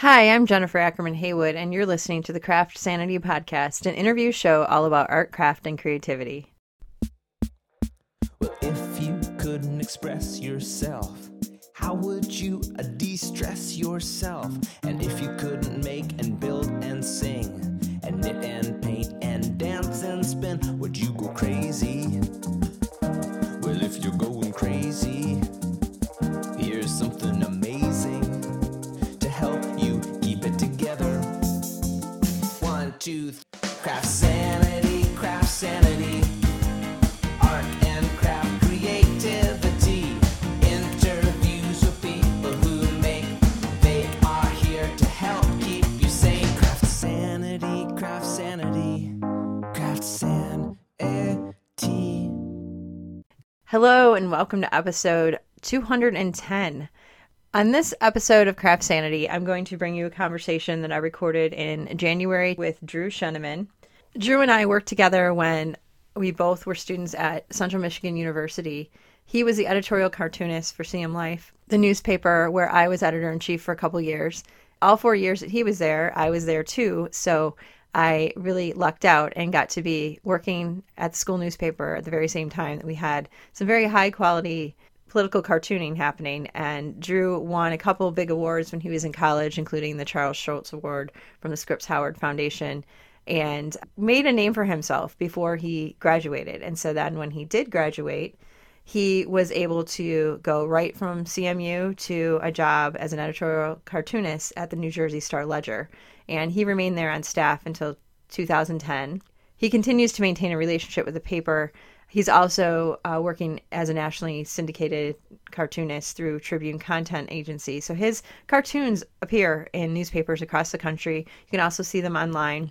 Hi, I'm Jennifer Ackerman-Haywood, and you're listening to the Craft Sanity Podcast, an interview show all about art, craft, and creativity. Well, if you couldn't express yourself, how would you de-stress yourself? And if you couldn't make and build and sing, and knit and paint and dance and spin, would you go crazy? Well, if you're going crazy, here's something amazing. Craft sanity, art and craft creativity, interviews with people who make, they are here to help keep you sane. Craft sanity, craft sanity. Hello and welcome to episode 210. On this episode of Craft Sanity, I'm going to bring you a conversation that I recorded in January with Drew Sheneman. Drew and I worked together when we both were students at Central Michigan University. He was the editorial cartoonist for CM Life, the newspaper where I was editor-in-chief for a couple years. All 4 years that he was there, I was there too, so I really lucked out and got to be working at the school newspaper at the very same time that we had some very high-quality political cartooning happening, and Drew won a couple big awards when he was in college, including the Charles Schulz Award from the Scripps Howard Foundation, and made a name for himself before he graduated. And so then when he did graduate, he was able to go right from CMU to a job as an editorial cartoonist at the New Jersey Star-Ledger, and he remained there on staff until 2010. He continues to maintain a relationship with the paper. He's also working as a nationally syndicated cartoonist through Tribune Content Agency. So his cartoons appear in newspapers across the country. You can also see them online.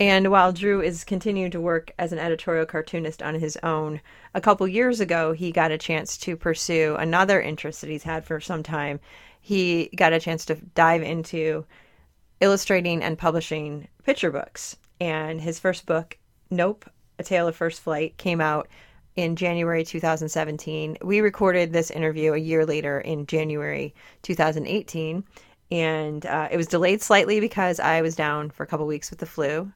And while Drew is continuing to work as an editorial cartoonist on his own, a couple years ago he got a chance to pursue another interest that he's had for some time. He got a chance to dive into illustrating and publishing picture books. And his first book, Nope, A Tale of First Flight, came out in January 2017. We recorded this interview a year later in January 2018, and it was delayed slightly because I was down for a couple weeks with the flu.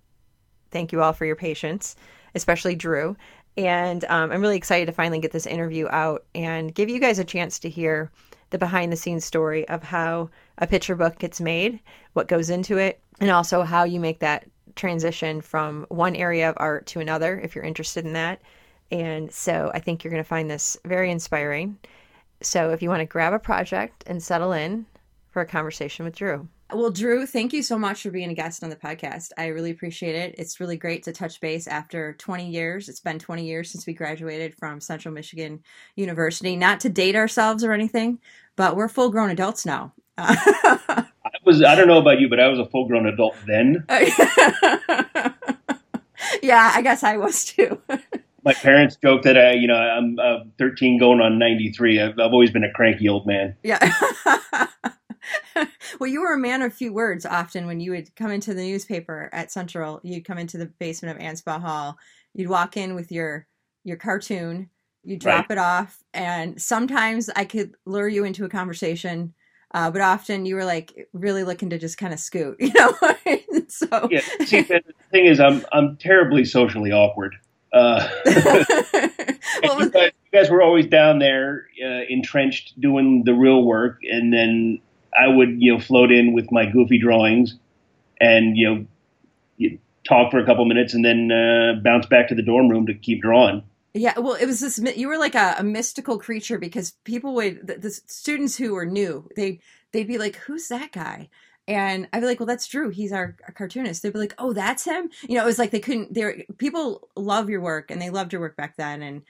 Thank you all for your patience, especially Drew. And I'm really excited to finally get this interview out and give you guys a chance to hear the behind-the-scenes story of how a picture book gets made, what goes into it, and also how you make that transition from one area of art to another if you're interested in that. And so I think you're going to find this very inspiring. So if you want to grab a project and settle in for a conversation with Drew. Well, Drew, thank you so much for being a guest on the podcast. I really appreciate it. It's really great to touch base after 20 years. It's been 20 years since we graduated from Central Michigan University. Not to date ourselves or anything, but we're full-grown adults now. I don't know about you, but I was a full-grown adult then. Yeah, I guess I was too. My parents joke that I'm 13 going on 93. I've always been a cranky old man. Yeah. Well, you were a man of few words often when you would come into the newspaper at Central. You'd come into the basement of Anspaugh Hall. You'd walk in with your cartoon. You'd drop it off. And sometimes I could lure you into a conversation. But often you were like really looking to just kind of scoot, So yeah, see, the thing is, I'm terribly socially awkward. You guys were always down there entrenched doing the real work, and then I would float in with my goofy drawings, and you talk for a couple minutes, and then bounce back to the dorm room to keep drawing. Yeah, well, it was this. You were like a mystical creature because people would, the students who were new, they'd be like, "Who's that guy?" And I'd be like, "Well, that's Drew. He's our cartoonist." They'd be like, "Oh, that's him." It was like people love your work, and they loved your work back then. And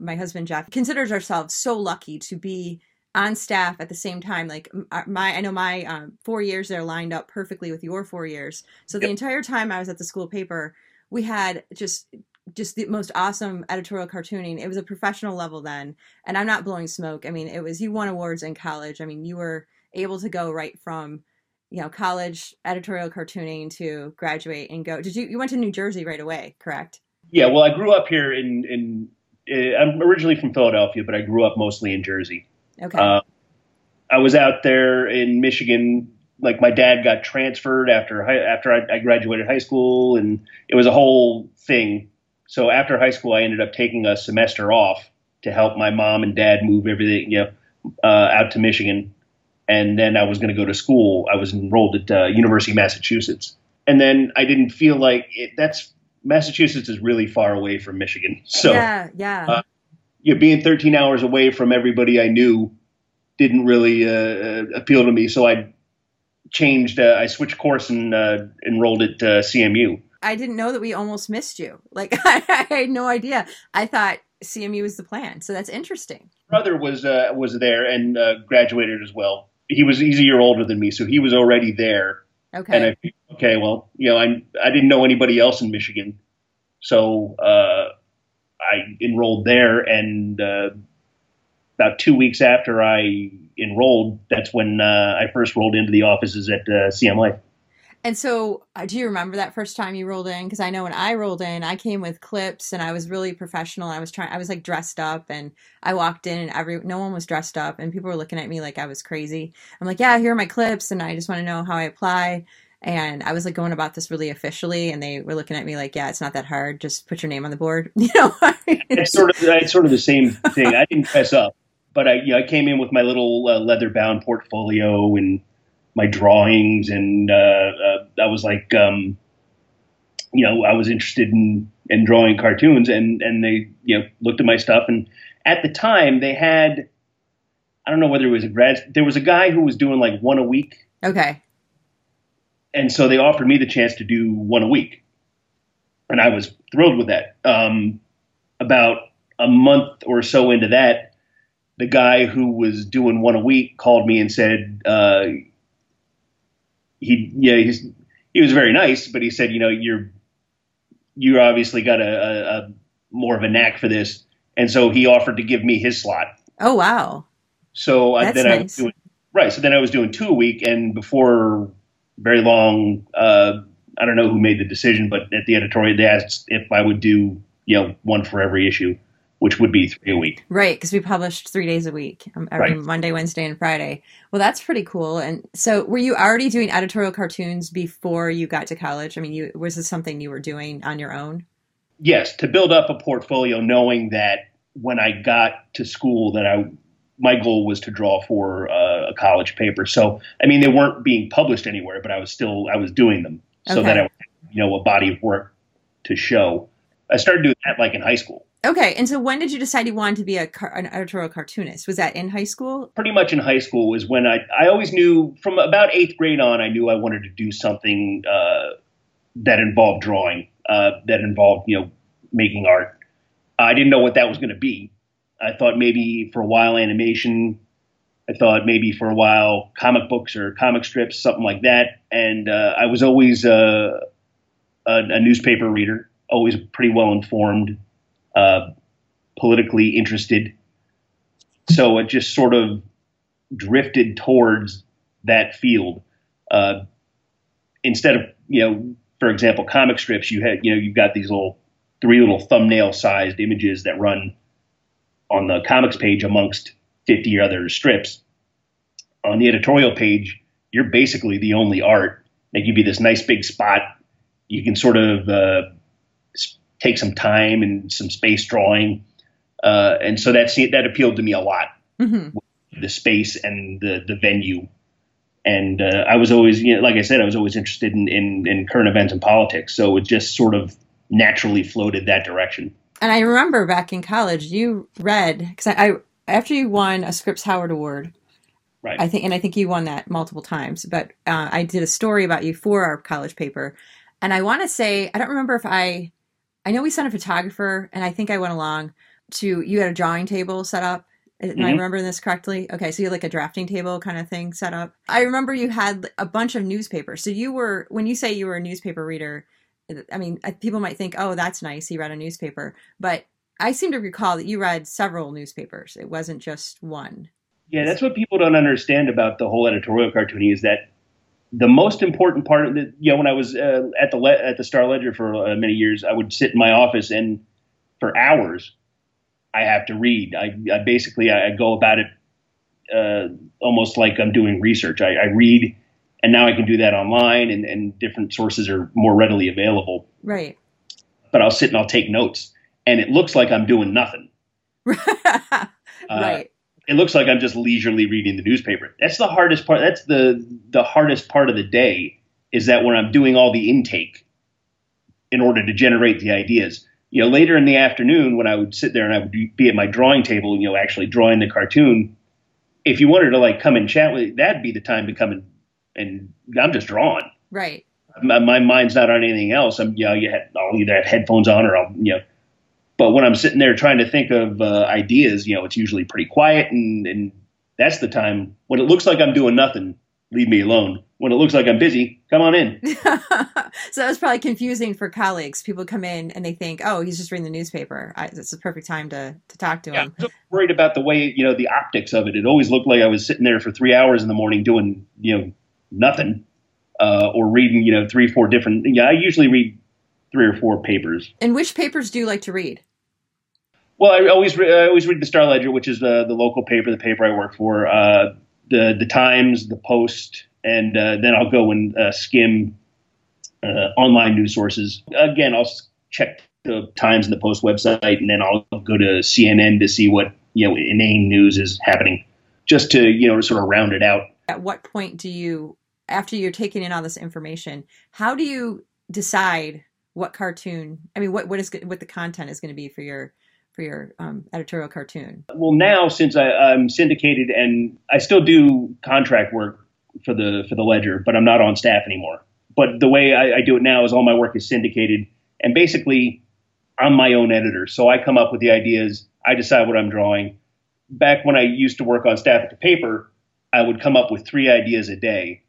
my husband Jeff considers ourselves so lucky to be on staff at the same time. Like I know my 4 years there lined up perfectly with your 4 years. So yep. The entire time I was at the school paper, we had just the most awesome editorial cartooning. It was a professional level then. And I'm not blowing smoke. You won awards in college. You were able to go right from, college editorial cartooning to graduate and go. You went to New Jersey right away, correct? Yeah. Well, I grew up here I'm originally from Philadelphia, but I grew up mostly in Jersey. Okay. I was out there in Michigan like my dad got transferred after I graduated high school, and it was a whole thing. So after high school, I ended up taking a semester off to help my mom and dad move everything, out to Michigan. And then I was going to go to school. I was enrolled at University of Massachusetts. And then I didn't feel like it, Massachusetts is really far away from Michigan. So you're being 13 hours away from everybody I knew didn't really appeal to me. So I changed. I switched course and enrolled at CMU. I didn't know that we almost missed you. Like I had no idea. I thought CMU was the plan. So that's interesting. My brother was there and graduated as well. He's a year older than me, so he was already there. Okay. And I didn't know anybody else in Michigan, so I enrolled there. And about 2 weeks after I enrolled, that's when I first rolled into the offices at CM Life. And so do you remember that first time you rolled in? Because I know when I rolled in, I came with clips and I was really professional. I was like dressed up, and I walked in and no one was dressed up, and people were looking at me like I was crazy. I'm like, yeah, here are my clips and I just want to know how I apply. And I was like going about this really officially, and they were looking at me like, yeah, it's not that hard. Just put your name on the board. You know, it's sort of the same thing. I didn't dress up, but I came in with my little leather bound portfolio and my drawings, and I was like, I was interested in drawing cartoons, and they looked at my stuff, and at the time they had, I don't know whether it was there was a guy who was doing like one a week. Okay. And so they offered me the chance to do one a week, and I was thrilled with that. About a month or so into that, the guy who was doing one a week called me and said, he was very nice, but he said, you obviously got a more of a knack for this, and so he offered to give me his slot. Oh wow! So then I was doing two a week, and before very long, I don't know who made the decision, but at the editorial they asked if I would do one for every issue, which would be three a week. Right, because we published 3 days a week, every Monday, Wednesday, and Friday. Well, that's pretty cool. And so were you already doing editorial cartoons before you got to college? I mean, was this something you were doing on your own? Yes, to build up a portfolio, knowing that when I got to school that my goal was to draw for a college paper. So, I mean, they weren't being published anywhere, but I was doing them so that I would have, a body of work to show. I started doing that like in high school. Okay, and so when did you decide you wanted to be an editorial cartoonist? Was that in high school? Pretty much in high school was when I always knew, from about eighth grade on, I knew I wanted to do something that involved drawing, that involved, making art. I didn't know what that was going to be. I thought maybe for a while animation. I thought maybe for a while comic books or comic strips, something like that. And I was always a newspaper reader, always pretty well informed. Politically interested. So it just sort of drifted towards that field. Instead of, for example, comic strips, you've got these three little thumbnail sized images that run on the comics page amongst 50 other strips. On the editorial page, you're basically the only art. They give you this nice big spot. You can sort of, take some time and some space drawing. And so that appealed to me a lot, mm-hmm. The space and the venue. And I was always, like I said, I was always interested in current events and politics. So it just sort of naturally floated that direction. And I remember back in college, you read, because after you won a Scripps Howard Award, right. I think you won that multiple times, but I did a story about you for our college paper. And I want to say, I don't remember if I know we sent a photographer, and I think I went along to, you had a drawing table set up. Am mm-hmm. I remembering this correctly? Okay. So you had like a drafting table kind of thing set up. I remember you had a bunch of newspapers. So when you say you were a newspaper reader, I mean, people might think, oh, that's nice. He read a newspaper. But I seem to recall that you read several newspapers. It wasn't just one. Yeah. That's what people don't understand about the whole editorial cartooning is that the most important part of the, when I was at the Star-Ledger for many years, I would sit in my office and for hours I have to read. I basically go about it almost like I'm doing research. I read And now I can do that online, and different sources are more readily available. Right. But I'll sit and I'll take notes, and it looks like I'm doing nothing. Right. It looks like I'm just leisurely reading the newspaper. That's the hardest part. That's the hardest part of the day, is that when I'm doing all the intake in order to generate the ideas. You know, later in the afternoon when I would sit there and I would be at my drawing table, you know, actually drawing the cartoon, if you wanted to like come and chat with, that'd be the time to come and I'm just drawing. Right. My mind's not on anything else. I'll either have headphones on or but when I'm sitting there trying to think of ideas, you know, it's usually pretty quiet, and that's the time when it looks like I'm doing nothing. Leave me alone. When it looks like I'm busy, come on in. So that was probably confusing for colleagues. People come in and they think, oh, he's just reading the newspaper. It's the perfect time to talk to him. I'm so worried about the way, you know, the optics of it. It always looked like I was sitting there for 3 hours in the morning doing, you know, nothing, or reading, you know, 3 or 4 different. Yeah, I usually read 3 or 4 papers. And which papers do you like to read? Well, I always read the Star-Ledger, which is the local paper, the paper I work for. The Times, the Post, and then I'll go and skim online news sources. Again, I'll check the Times and the Post website, and then I'll go to CNN to see what, you know, inane news is happening, just to, you know, sort of round it out. At what point do you, after you're taking in all this information, how do you decide what cartoon? I mean, what the content is going to be for your editorial cartoon? Well, now since I'm syndicated, and I still do contract work for the Ledger, but I'm not on staff anymore. But the way I do it now is all my work is syndicated, and basically I'm my own editor. So I come up with the ideas. I decide what I'm drawing. Back when I used to work on staff at the paper, I would come up with 3 ideas a day,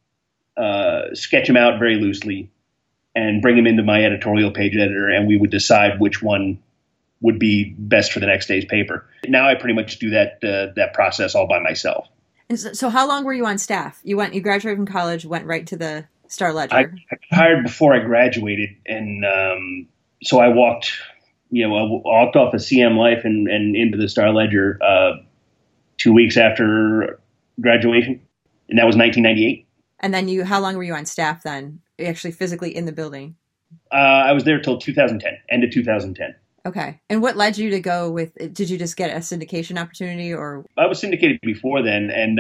sketch them out very loosely, and bring them into my editorial page editor, and we would decide which one would be best for the next day's paper. Now I pretty much do that process all by myself. And so how long were you on staff? You graduated from college, went right to the Star-Ledger. I got hired before I graduated, and so I walked off of CM Life and into the Star-Ledger 2 weeks after graduation, and that was 1998. And then how long were you on staff then, actually physically in the building? I was there till 2010, end of 2010. Okay. And what led you to go with, did you just get a syndication opportunity or? I was syndicated before then. And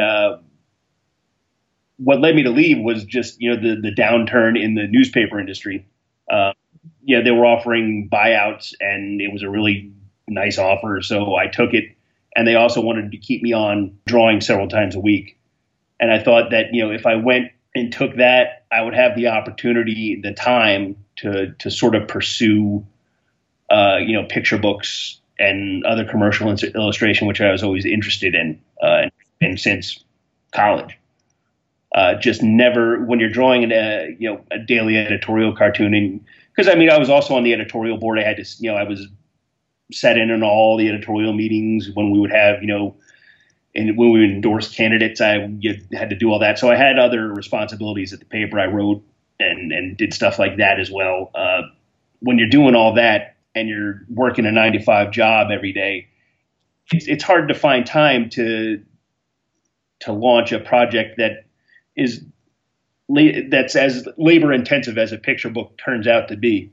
what led me to leave was just, you know, the downturn in the newspaper industry. They were offering buyouts, and it was a really nice offer. So I took it, and they also wanted to keep me on drawing several times a week. And I thought that, you know, if I went and took that, I would have the opportunity, the time to sort of pursue picture books and other commercial illustration, which I was always interested in, and since college. Just never, when you're drawing a daily editorial cartoon, and because I mean I was also on the editorial board. I had to, you know, I was set in on all the editorial meetings when we would have, you know, and when we would endorse candidates, I had to do all that. So I had other responsibilities at the paper. I wrote and did stuff like that as well. When you're doing all that, and you're working a 9-to-5 job every day, it's hard to find time to launch a project that is that's as labor intensive as a picture book turns out to be.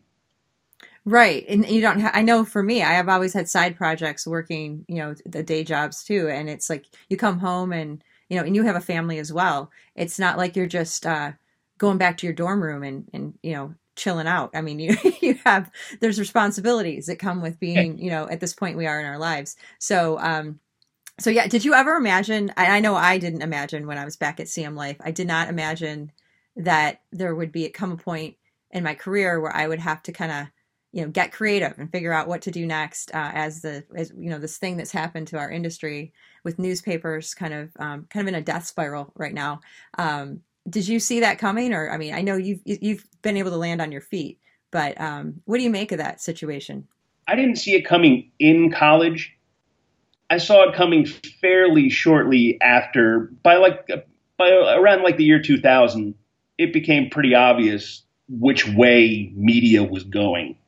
Right, and you don't. I know for me, I have always had side projects working, you know, the day jobs too, and it's like you come home and you know, and you have a family as well. It's not like you're just going back to your dorm room and you know, chilling out. I mean, you have, there's responsibilities that come with being, you know, at this point we are in our lives. So, yeah, did you ever imagine, I know I didn't imagine when I was back at CM Life, I did not imagine that there would come a point in my career where I would have to kind of, you know, get creative and figure out what to do next, as you know, this thing that's happened to our industry with newspapers kind of in a death spiral right now. Did you see that coming? Or, I mean, I know you've been able to land on your feet, but what do you make of that situation? I didn't see it coming in college. I saw it coming fairly shortly after, by around like the year 2000, it became pretty obvious which way media was going.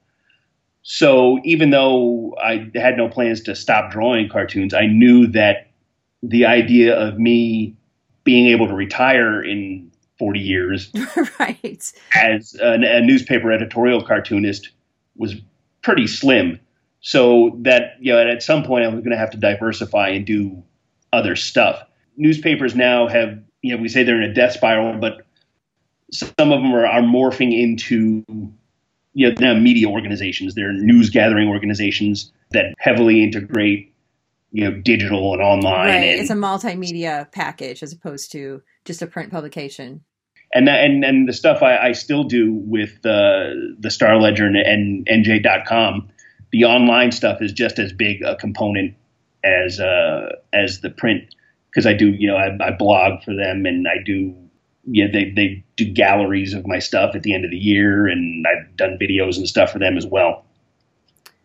So even though I had no plans to stop drawing cartoons, I knew that the idea of me being able to retire in 40 years right. as a newspaper editorial cartoonist was pretty slim. So that, you know, at some point I was going to have to diversify and do other stuff. Newspapers now have, you know, we say they're in a death spiral, but some of them are morphing into, you know, now media organizations. They're news gathering organizations that heavily integrate, you know, digital and online. Right. And it's a multimedia package as opposed to just a print publication. And that, and the stuff I still do with the Star-Ledger and nj.com, the online stuff is just as big a component as the print, because I do, you know, I blog for them, and I do, you know, they do galleries of my stuff at the end of the year, and I've done videos and stuff for them as well.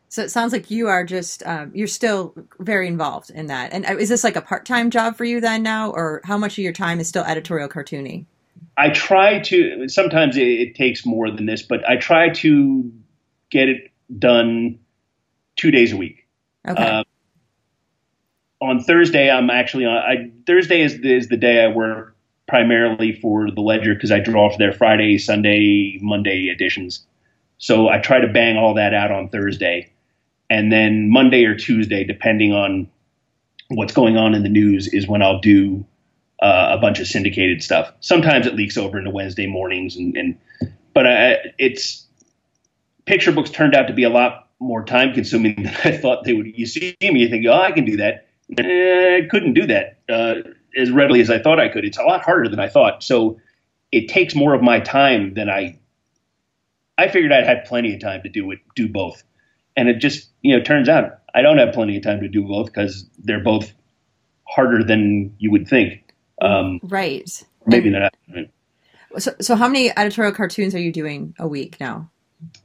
So it sounds like you are just, you're still very involved in that. And is this like a part-time job for you then now, or how much of your time is still editorial cartooning? I try to, sometimes it takes more than this, but I try to get it done 2 days a week. Okay. On Thursday, I'm actually on. Thursday is the day I work primarily for the Ledger, because I draw for their Friday, Sunday, Monday editions. So I try to bang all that out on Thursday, and then Monday or Tuesday, depending on what's going on in the news, is when I'll do a bunch of syndicated stuff. Sometimes it leaks over into Wednesday mornings, but picture books turned out to be a lot more time consuming than I thought they would. You see me, you think, oh, I can do that. I couldn't do that as readily as I thought I could. It's a lot harder than I thought. So it takes more of my time than I figured I'd had plenty of time to do both. And it just, you know, turns out I don't have plenty of time to do both, because they're both harder than you would think. Right. Maybe they're not. So how many editorial cartoons are you doing a week now?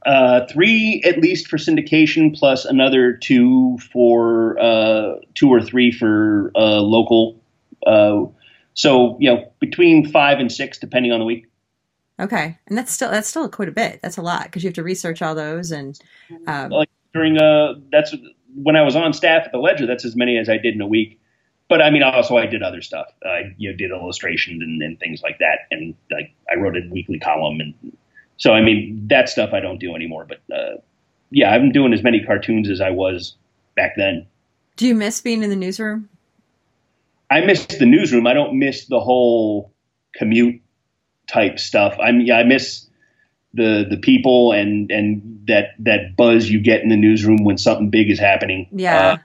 3 at least for syndication, plus another 2 for 2 or 3 for local. So, you know, between 5 and 6, depending on the week. Okay, and that's still quite a bit. That's a lot, because you have to research all those. And that's when I was on staff at the Ledger. That's as many as I did in a week. But I mean, also I did other stuff. I, you know, did illustrations and things like that, and like I wrote a weekly column and. So, I mean, that stuff I don't do anymore. But, yeah, I'm doing as many cartoons as I was back then. Do you miss being in the newsroom? I miss the newsroom. I don't miss the whole commute type stuff. I miss the people and that buzz you get in the newsroom when something big is happening. Yeah.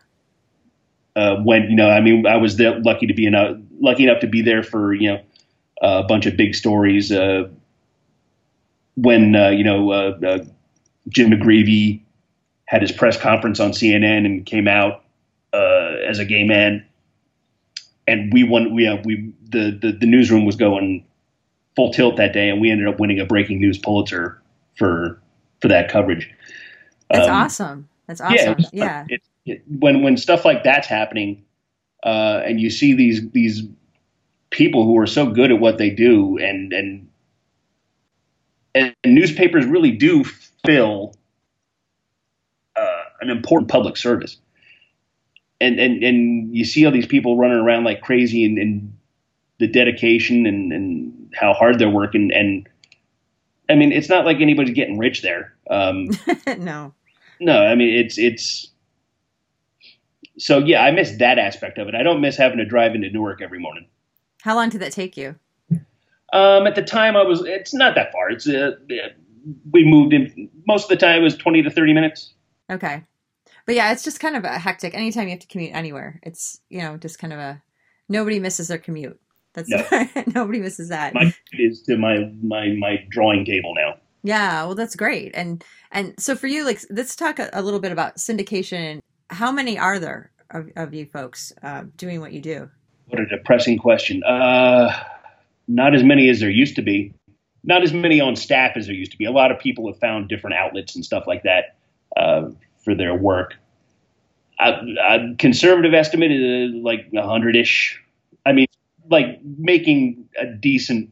When, you know, I mean, I was there, lucky enough to be there for, you know, a bunch of big stories, when, you know, Jim McGreevy had his press conference on CNN and came out as a gay man, and the newsroom was going full tilt that day, and we ended up winning a breaking news Pulitzer for that coverage. That's awesome. That's awesome. Yeah. When stuff like that's happening, and you see these people who are so good at what they do, and newspapers really do fill an important public service. And you see all these people running around like crazy, and the dedication and how hard they're working. And I mean, it's not like anybody's getting rich there. No, I mean, it's so, yeah, I miss that aspect of it. I don't miss having to drive into Newark every morning. How long did that take you? At the time it's not that far. It's, we moved in, most of the time it was 20 to 30 minutes. Okay. But yeah, it's just kind of a hectic, anytime you have to commute anywhere, it's, you know, just kind of nobody misses their commute. That's nobody misses that. My commute is to my drawing table now. Yeah. Well, that's great. And so for you, like, let's talk a little bit about syndication. How many are there of you folks, doing what you do? What a depressing question. Not as many as there used to be, not as many on staff as there used to be. A lot of people have found different outlets and stuff like that for their work. A conservative estimate is like 100-ish. I mean, like making a decent,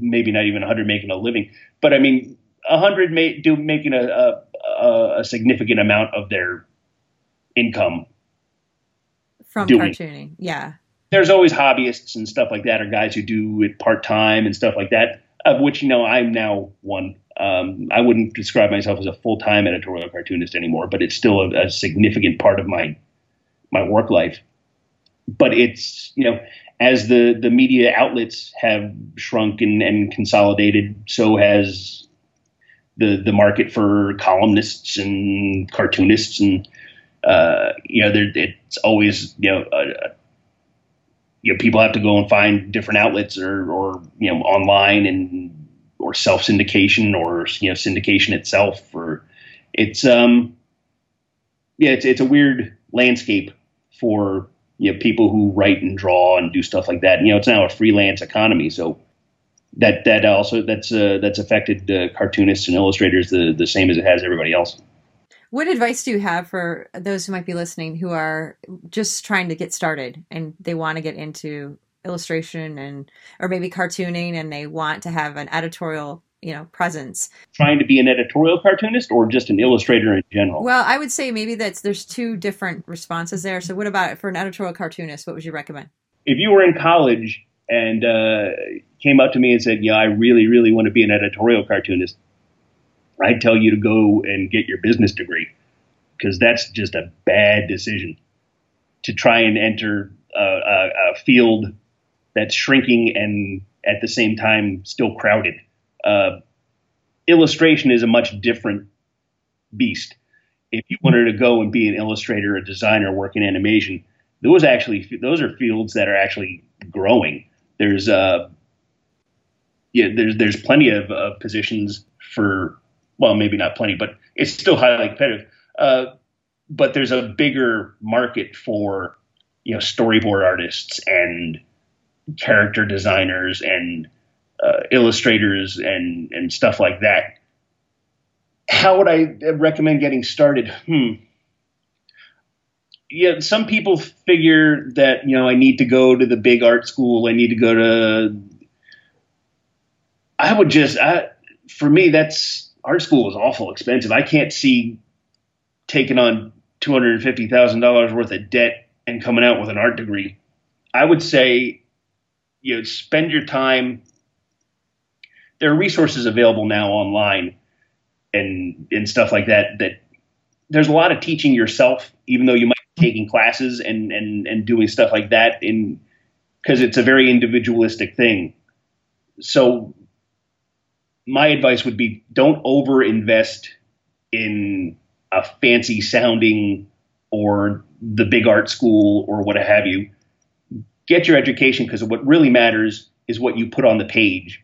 maybe not even 100 making a living, but I mean, 100 making a significant amount of their income. From cartooning, yeah. there's always hobbyists and stuff like that, or guys who do it part-time and stuff like that, of which, you know, I'm now one. I wouldn't describe myself as a full-time editorial cartoonist anymore, but it's still a significant part of my work life. But it's, you know, as the media outlets have shrunk and consolidated, so has the market for columnists and cartoonists. And, you know, it's always, you know, you know, people have to go and find different outlets or you know, online and or self syndication or, you know, syndication itself. Or it's yeah, it's a weird landscape for, you know, people who write and draw and do stuff like that. And, you know, it's now a freelance economy, so that also that's affected the cartoonists and illustrators the same as it has everybody else. What advice do you have for those who might be listening who are just trying to get started and they want to get into illustration and, or maybe cartooning, and they want to have an editorial, you know, presence? Trying to be an editorial cartoonist or just an illustrator in general? Well, I would say maybe there's two different responses there. So what about for an editorial cartoonist? What would you recommend? If you were in college and came up to me and said, yeah, I really, really want to be an editorial cartoonist, I'd tell you to go and get your business degree, because that's just a bad decision to try and enter a field that's shrinking and at the same time still crowded. Illustration is a much different beast. If you wanted to go and be an illustrator, a designer, work in animation, those are fields that are actually growing. There's plenty of positions for, well, maybe not plenty, but it's still highly competitive. But there's a bigger market for, you know, storyboard artists and character designers and illustrators and stuff like that. How would I recommend getting started? Yeah, some people figure that, you know, I need to go to the big art school. For me, that's, art school is awful expensive. I can't see taking on $250,000 worth of debt and coming out with an art degree. I would say, you know, spend your time. There are resources available now online and stuff like that, that there's a lot of teaching yourself, even though you might be taking classes and doing stuff like that, because it's a very individualistic thing. So my advice would be, don't overinvest in a fancy sounding or the big art school or what have you. Get your education, because what really matters is what you put on the page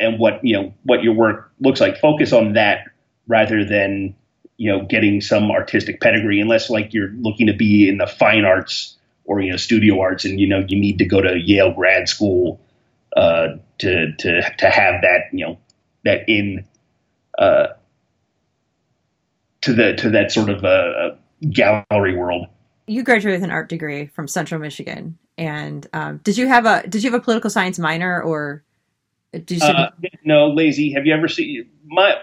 and what your work looks like. Focus on that rather than, you know, getting some artistic pedigree, unless like you're looking to be in the fine arts or, you know, studio arts, and, you know, you need to go to Yale grad school to have that, you know, that in to that sort of gallery world. You graduated with an art degree from Central Michigan, and did you have a political science minor, or did you? No, lazy. Have you ever seen my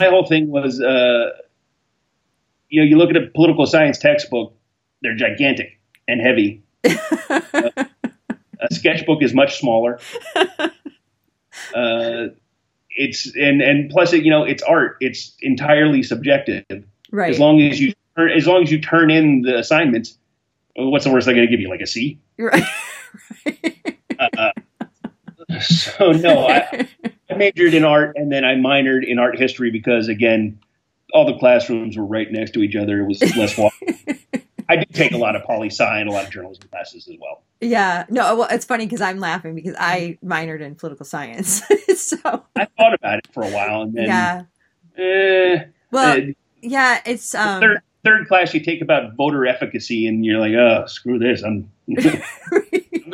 whole thing was you know, you look at a political science textbook, they're gigantic and heavy. A sketchbook is much smaller. Plus, you know, it's art. It's entirely subjective. Right. As long as you turn in the assignments, what's the worst they're going to give you? Like a C? Right. So no, I majored in art, and then I minored in art history, because again, all the classrooms were right next to each other. It was less walking. I did take a lot of poli sci and a lot of journalism classes as well. Yeah. No, well, it's funny because I'm laughing because I minored in political science. So I thought about it for a while, and then it's third class you take about voter efficacy, and you're like, oh, screw this. I'm gonna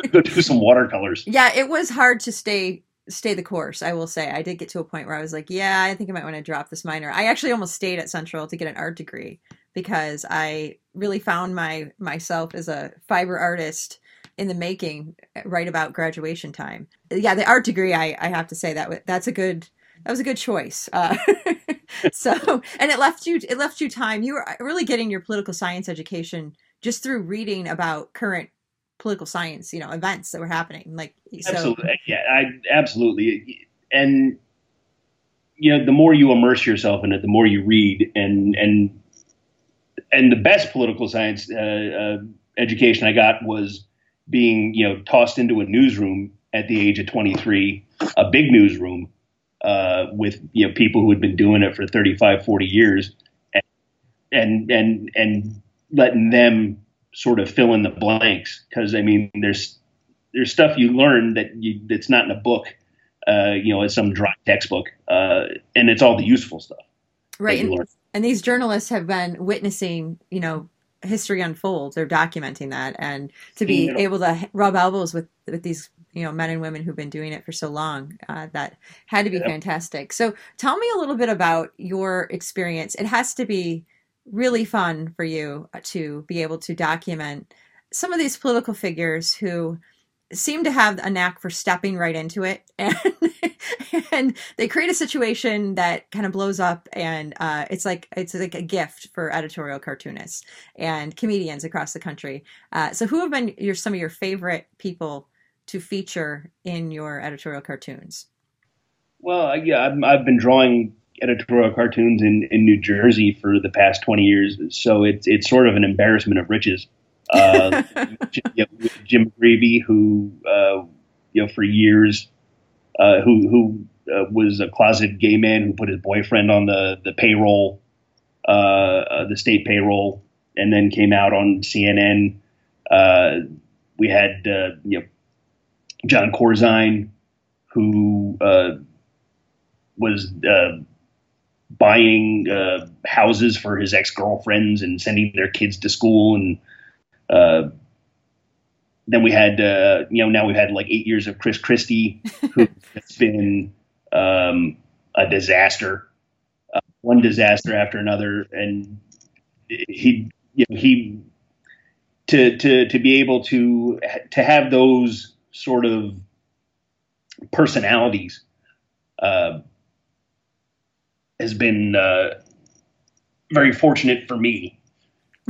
go do some watercolors. Yeah, it was hard to stay the course, I will say. I did get to a point where I was like, yeah, I think I might want to drop this minor. I actually almost stayed at Central to get an art degree, because I really found myself as a fiber artist in the making right about graduation time. Yeah, the art degree, I have to say that was a good choice. So, and it left you time. You were really getting your political science education just through reading about current political science, you know, events that were happening. Like, so. Absolutely. Yeah, absolutely. And, you know, the more you immerse yourself in it, the more you read, and the best political science education I got was being, you know, tossed into a newsroom at the age of 23, a big newsroom with, you know, people who had been doing it for 35, 40 years and letting them sort of fill in the blanks. Cause I mean, there's stuff you learn that that's not in a book, you know, it's some dry textbook, and it's all the useful stuff. Right. And these journalists have been witnessing, you know, history unfold. They're documenting that, and to be able to rub elbows with these, you know, men and women who've been doing it for so long, that had to be fantastic. So tell me a little bit about your experience. It has to be really fun for you to be able to document some of these political figures who seem to have a knack for stepping right into it. And they create a situation that kind of blows up, and it's like a gift for editorial cartoonists and comedians across the country. So who have been some of your favorite people to feature in your editorial cartoons? Well, yeah, I've been drawing editorial cartoons in New Jersey for the past 20 years. So it's sort of an embarrassment of riches. Jim McGreevy, who, you know, for years, who was a closet gay man who put his boyfriend on the payroll, the state payroll, and then came out on CNN. We had, you know, John Corzine, who was buying houses for his ex-girlfriends and sending their kids to school, and then we had, you know, now we've had like 8 years of Chris Christie, who has been a disaster, one disaster after another, and he to be able to have those sort of personalities has been very fortunate for me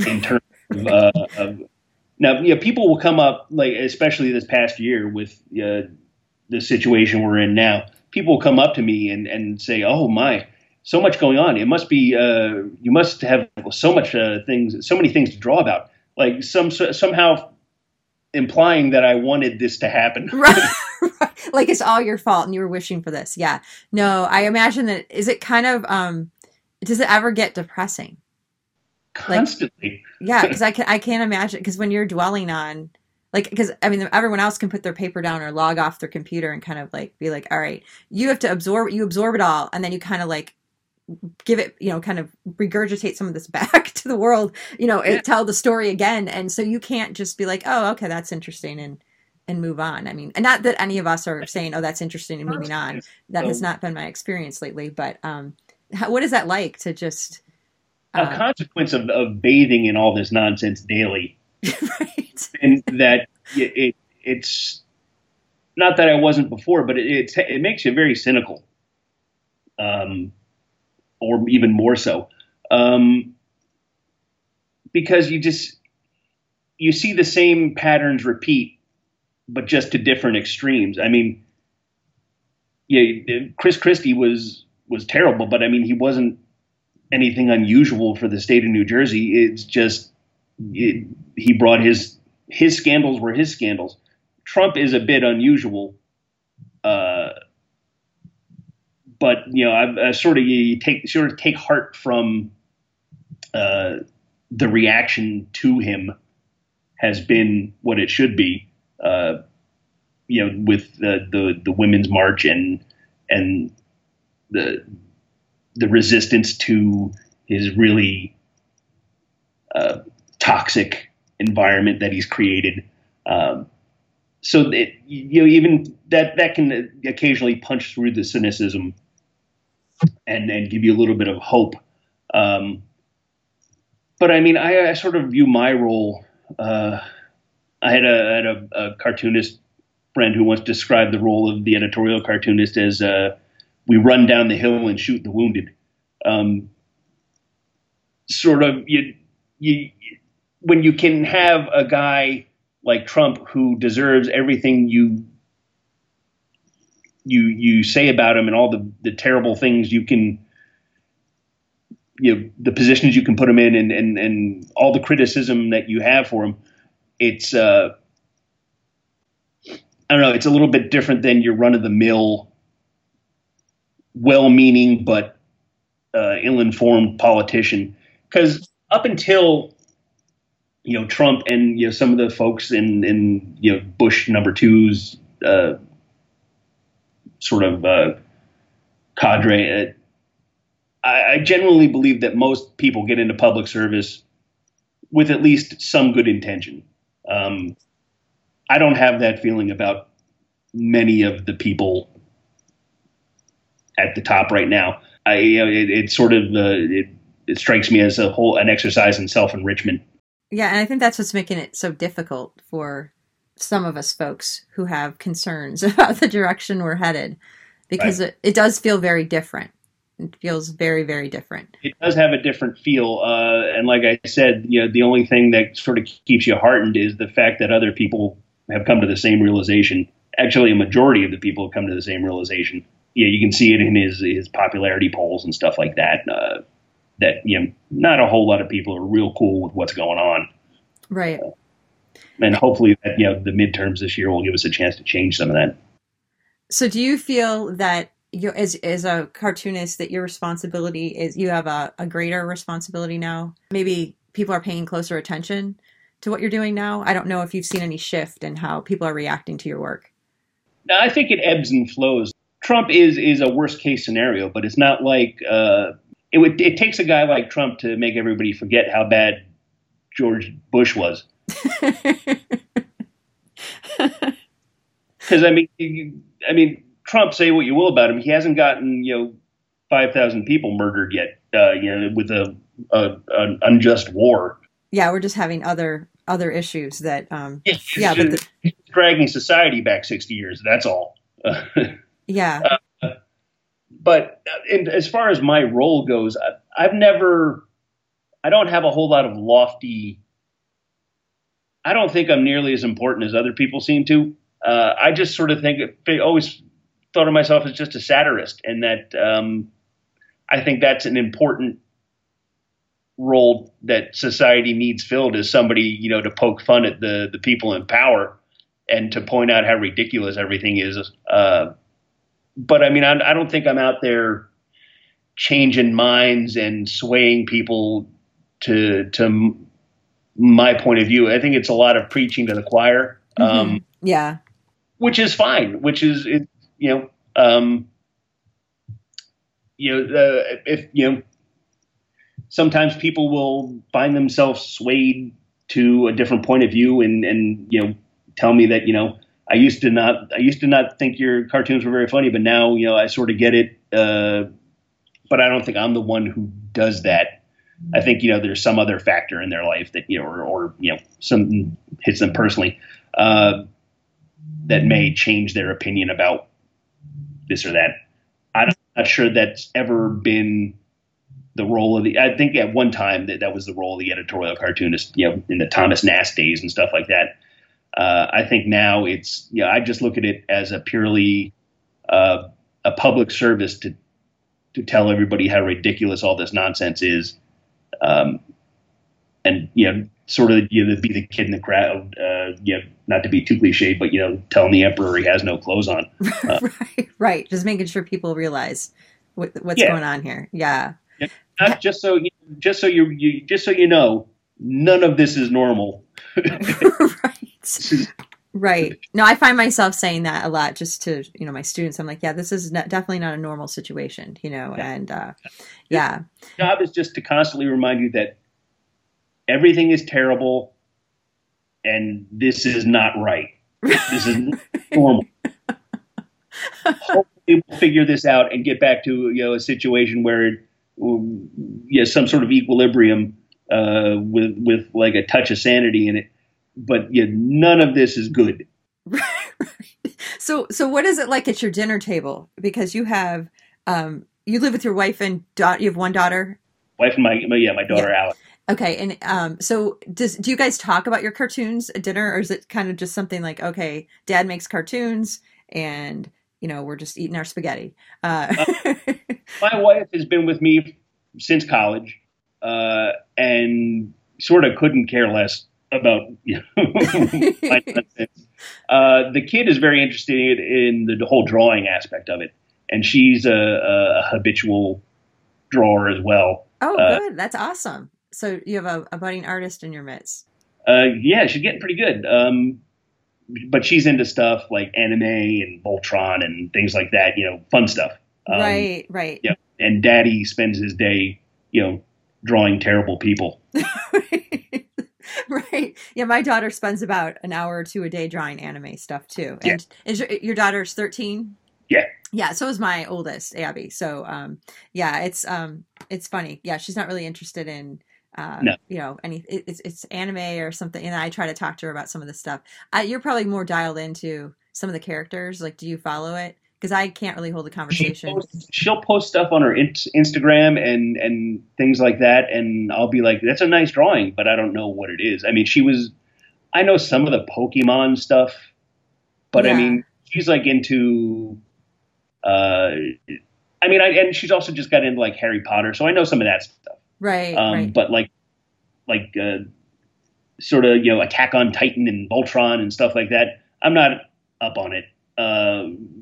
in terms of now, you know, people will come up, like, especially this past year with the situation we're in now, people will come up to me and say, oh my, so much going on. It must be, you must have so many things to draw about. Like somehow implying that I wanted this to happen. Right. Like it's all your fault and you were wishing for this. Yeah. No, I imagine that. Is it kind of, does it ever get depressing? Constantly. Like, yeah. Cause I can't imagine. Cause when you're dwelling on cause I mean, everyone else can put their paper down or log off their computer and kind of like, be like, all right, you have to absorb it all. And then you kind of like give it, you know, kind of regurgitate some of this back to the world, you know, and tell the story again. And so you can't just be like, oh, okay, that's interesting, and move on. I mean, and not that any of us are saying, oh, that's interesting and moving on. That has not been my experience lately, but what is that like to just... a consequence of bathing in all this nonsense daily. Right. And that it's not that I wasn't before, but it makes you very cynical. Or even more so, because you see the same patterns repeat, but just to different extremes. I mean, yeah, Chris Christie was terrible, but I mean, he wasn't anything unusual for the state of New Jersey. It's just, he brought his scandals were his scandals. Trump is a bit unusual, but you know, I sort of take heart from the reaction to him has been what it should be, you know, with the Women's March and the resistance to his really toxic environment that he's created. So you know, even that can occasionally punch through the cynicism and give you a little bit of hope. But I mean, I sort of view my role. I had a cartoonist friend who once described the role of the editorial cartoonist as we run down the hill and shoot the wounded. Sort of, you when you can have a guy like Trump who deserves everything you say about him and all the terrible things you can, you know, the positions you can put him in and all the criticism that you have for him, it's, I don't know, it's a little bit different than your run-of-the-mill, well-meaning but ill-informed politician. Because up until, you know, Trump and, you know, some of the folks in you know, Bush number two's sort of cadre, I generally believe that most people get into public service with at least some good intention. I don't have that feeling about many of the people at the top right now. It strikes me as an exercise in self-enrichment. Yeah, and I think that's what's making it so difficult for some of us folks who have concerns about the direction we're headed, because right. it does feel very different. It feels very, very different. It does have a different feel. And like I said, you know, the only thing that sort of keeps you heartened is the fact that other people have come to the same realization. Actually, a majority of the people have come to the same realization. Yeah, you can see it in his popularity polls and stuff like that, that, you know, not a whole lot of people are real cool with what's going on. Right. And hopefully that, you know, the midterms this year will give us a chance to change some of that. So do you feel that you, as a cartoonist, that your responsibility is, you have a greater responsibility now? Maybe people are paying closer attention to what you're doing now? I don't know if you've seen any shift in how people are reacting to your work. No, I think it ebbs and flows. Trump is a worst case scenario, but it's not like it takes a guy like Trump to make everybody forget how bad George Bush was. Because I mean, Trump, say what you will about him, he hasn't gotten, you know, 5,000 people murdered yet, you know, with an unjust war. Yeah, we're just having other issues that but dragging society back 60 years. That's all. Yeah. But as far as my role goes, I don't have a whole lot of lofty, I don't think I'm nearly as important as other people seem to. I just sort of think, I always thought of myself as just a satirist, and that I think that's an important role that society needs filled, is somebody, you know, to poke fun at the people in power and to point out how ridiculous everything is. But I mean, I don't think I'm out there changing minds and swaying people to my point of view. I think it's a lot of preaching to the choir. Yeah, which is fine. Which is, if you know, sometimes people will find themselves swayed to a different point of view, and you know, tell me that, you know, I used to not think your cartoons were very funny, but now, you know, I sort of get it. But I don't think I'm the one who does that. I think, you know, there's some other factor in their life that, you know, or you know, something hits them personally that may change their opinion about this or that. I'm not sure that's ever been the role of I think at one time that was the role of the editorial cartoonist, you know, in the Thomas Nast days and stuff like that. I think now it's, yeah, you know, I just look at it as a purely a public service to tell everybody how ridiculous all this nonsense is, and you know, sort of, you know, be the kid in the crowd, you know, not to be too cliche, but you know, telling the emperor he has no clothes on. Right, just making sure people realize what's going on here. Yeah, yeah. Just so you know, none of this is normal. Right. Right. No, I find myself saying that a lot, just to, you know, my students. I'm like, yeah, this is definitely not a normal situation, you know, and yeah. The job is just to constantly remind you that everything is terrible and this is not right. This is not normal. Hopefully we'll figure this out and get back to, you know, a situation where, you know, some sort of equilibrium with like a touch of sanity in it. But yeah, none of this is good. So what is it like at your dinner table? Because you have, you live with your wife and you have one daughter. Wife and my daughter, Alex. Okay. And so do you guys talk about your cartoons at dinner, or is it kind of just something like, okay, Dad makes cartoons and, you know, we're just eating our spaghetti? My wife has been with me since college and sort of couldn't care less about, you know, my nonsense. The kid is very interested in the whole drawing aspect of it. And she's a habitual drawer as well. Oh, good. That's awesome. So you have a budding artist in your midst. Yeah, she's getting pretty good. But she's into stuff like anime and Voltron and things like that, you know, fun stuff. Right. Yeah. And Daddy spends his day, you know, drawing terrible people. Right. Yeah, my daughter spends about an hour or two a day drawing anime stuff, too. Yeah. And is your daughter's 13? Yeah. Yeah. So is my oldest, Abby. So, yeah, it's funny. Yeah. She's not really interested in, no. You know, it's anime or something. And I try to talk to her about some of the stuff. You're probably more dialed into some of the characters. Like, do you follow it? Cause I can't really hold a conversation. She'll post stuff on her Instagram and things like that. And I'll be like, that's a nice drawing, but I don't know what it is. I mean, I know some of the Pokemon stuff, but yeah. I mean, she's like into, and she's also just got into like Harry Potter, so I know some of that stuff. Right. But like sort of, you know, Attack on Titan and Voltron and stuff like that, I'm not up on it.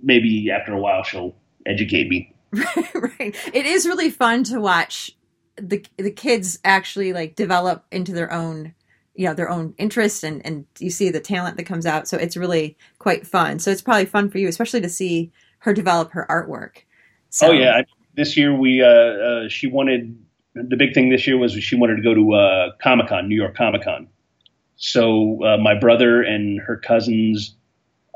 Maybe after a while she'll educate me. Right. It is really fun to watch the kids actually like develop into their own, you know, their own interests, and you see the talent that comes out. So it's really quite fun. So it's probably fun for you, especially to see her develop her artwork. So. Oh yeah. This year the big thing this year was she wanted to go to Comic-Con, New York Comic-Con. So my brother and her cousins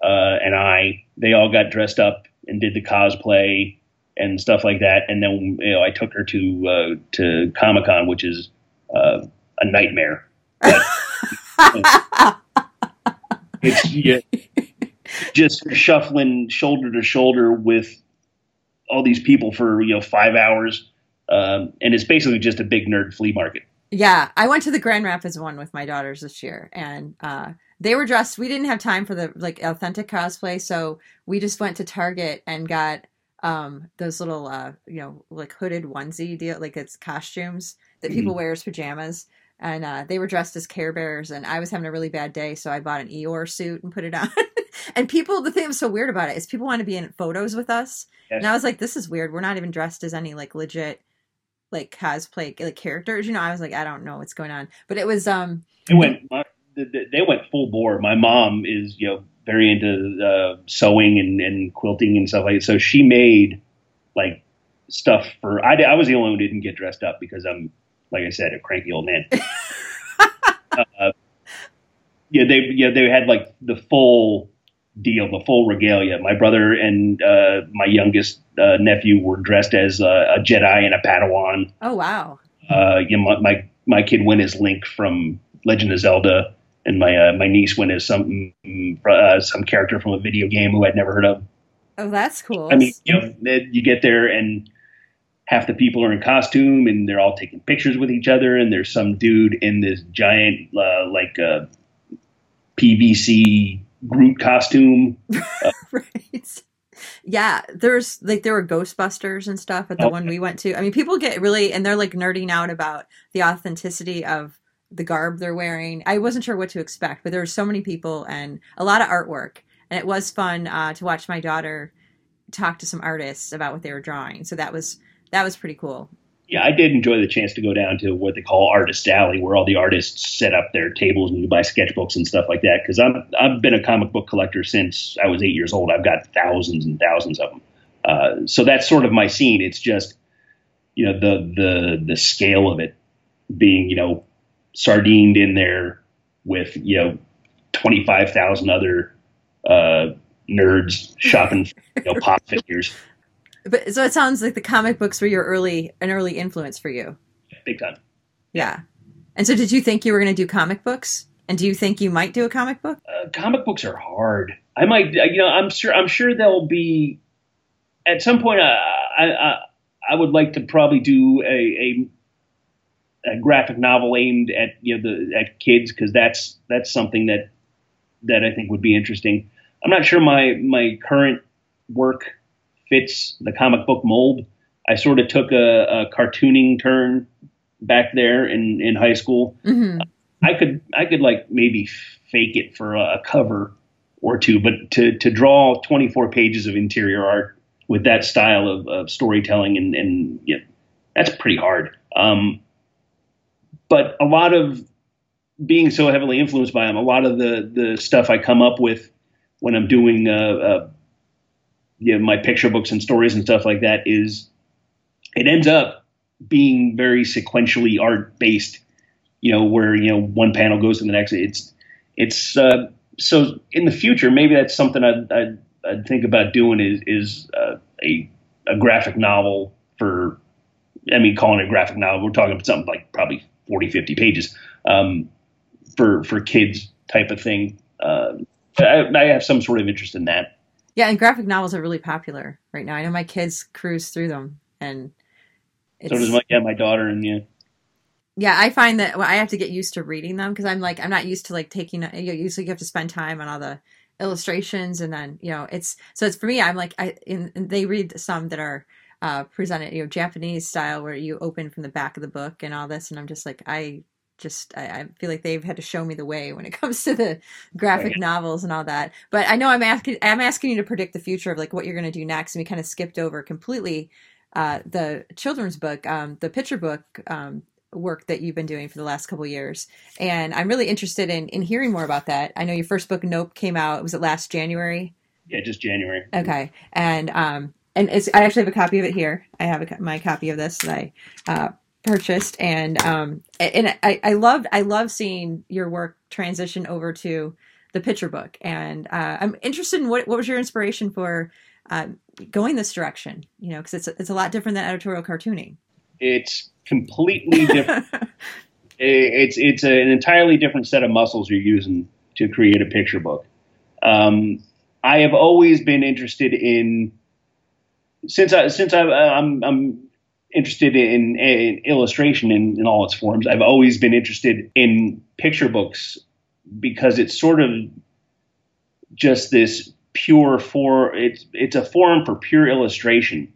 and I, they all got dressed up and did the cosplay and stuff like that. And then, you know, I took her to Comic-Con, which is a nightmare. But, it's, yeah, just shuffling shoulder to shoulder with all these people for, you know, 5 hours. And it's basically just a big nerd flea market. Yeah. I went to the Grand Rapids one with my daughters this year, and they were dressed. We didn't have time for the like authentic cosplay. So we just went to Target and got those little, you know, like hooded onesie deal. Like it's costumes that people wear as pajamas. And they were dressed as Care Bears, and I was having a really bad day, so I bought an Eeyore suit and put it on. And people, the thing that was so weird about it is people want to be in photos with us. Yes. And I was like, this is weird. We're not even dressed as any like legit like cosplay like characters. You know, I was like, I don't know what's going on. But it was they went full bore. My mom is, you know, very into sewing and quilting and stuff like that. So she made like stuff for. I was the only one who didn't get dressed up because I'm, like I said, a cranky old man. They had like the full deal, the full regalia. My brother and my youngest nephew were dressed as a Jedi and a Padawan. Oh wow! You know, my kid went as Link from Legend of Zelda, and my niece went as some character from a video game who I'd never heard of. Oh, that's cool. I mean, you know, you get there and. Half the people are in costume, and they're all taking pictures with each other. And there's some dude in this giant, PVC Groot costume. Right. Yeah. There's like, there were Ghostbusters and stuff at the one we went to. I mean, people get really, and they're like nerding out about the authenticity of the garb they're wearing. I wasn't sure what to expect, but there were so many people and a lot of artwork, and it was fun to watch my daughter talk to some artists about what they were drawing. So that was pretty cool. Yeah, I did enjoy the chance to go down to what they call Artist Alley, where all the artists set up their tables and you buy sketchbooks and stuff like that. Because I've been a comic book collector since I was 8 years old. I've got thousands and thousands of them. So that's sort of my scene. It's just, you know, the scale of it being, you know, sardined in there with, you know, 25,000 other nerds shopping for, you know, pop figures. But so it sounds like the comic books were an early influence for you. Big time. Yeah. And so did you think you were going to do comic books? And do you think you might do a comic book? Comic books are hard. I might, you know, I'm sure there'll be at some point I would like to probably do a a graphic novel aimed at at kids, because that's something that I think would be interesting. I'm not sure my current work fits the comic book mold. I sort of took a cartooning turn back there in high school. Mm-hmm. I could like maybe fake it for a cover or two, but to draw 24 pages of interior art with that style of storytelling and yeah, that's pretty hard. But a lot of being so heavily influenced by them, a lot of the stuff I come up with when I'm doing my picture books and stories and stuff like that is it ends up being very sequentially art based, where, one panel goes to the next. It's so in the future, maybe that's something I'd think about doing is a graphic novel for, calling it a graphic novel, we're talking about something like probably 40, 50 pages, for kids type of thing. I have some sort of interest in that. Yeah. And graphic novels are really popular right now. I know my kids cruise through them, and so does my daughter. And yeah. Yeah. I find that I have to get used to reading them, 'cause I'm not used to taking, usually you have to spend time on all the illustrations, and then, it's for me, they read some that are, presented, Japanese style, where you open from the back of the book and all this. And I'm just like, I feel like they've had to show me the way when it comes to the graphic novels and all that. But I know I'm asking you to predict the future of what you're going to do next. And we kind of skipped over completely the children's book, the picture book work that you've been doing for the last couple of years. And I'm really interested in hearing more about that. I know your first book, Nope, came out. Was it last January? Yeah, just January. Okay. And I actually have a copy of it here. I have my copy of this that I purchased, and I love seeing your work transition over to the picture book, and I'm interested in what was your inspiration for going this direction, because it's a lot different than editorial cartooning. It's completely different. It's an entirely different set of muscles you're using to create a picture book. I have always been interested in, since I'm interested in illustration in all its forms. I've always been interested in picture books because it's sort of just this pure it's a forum for pure illustration.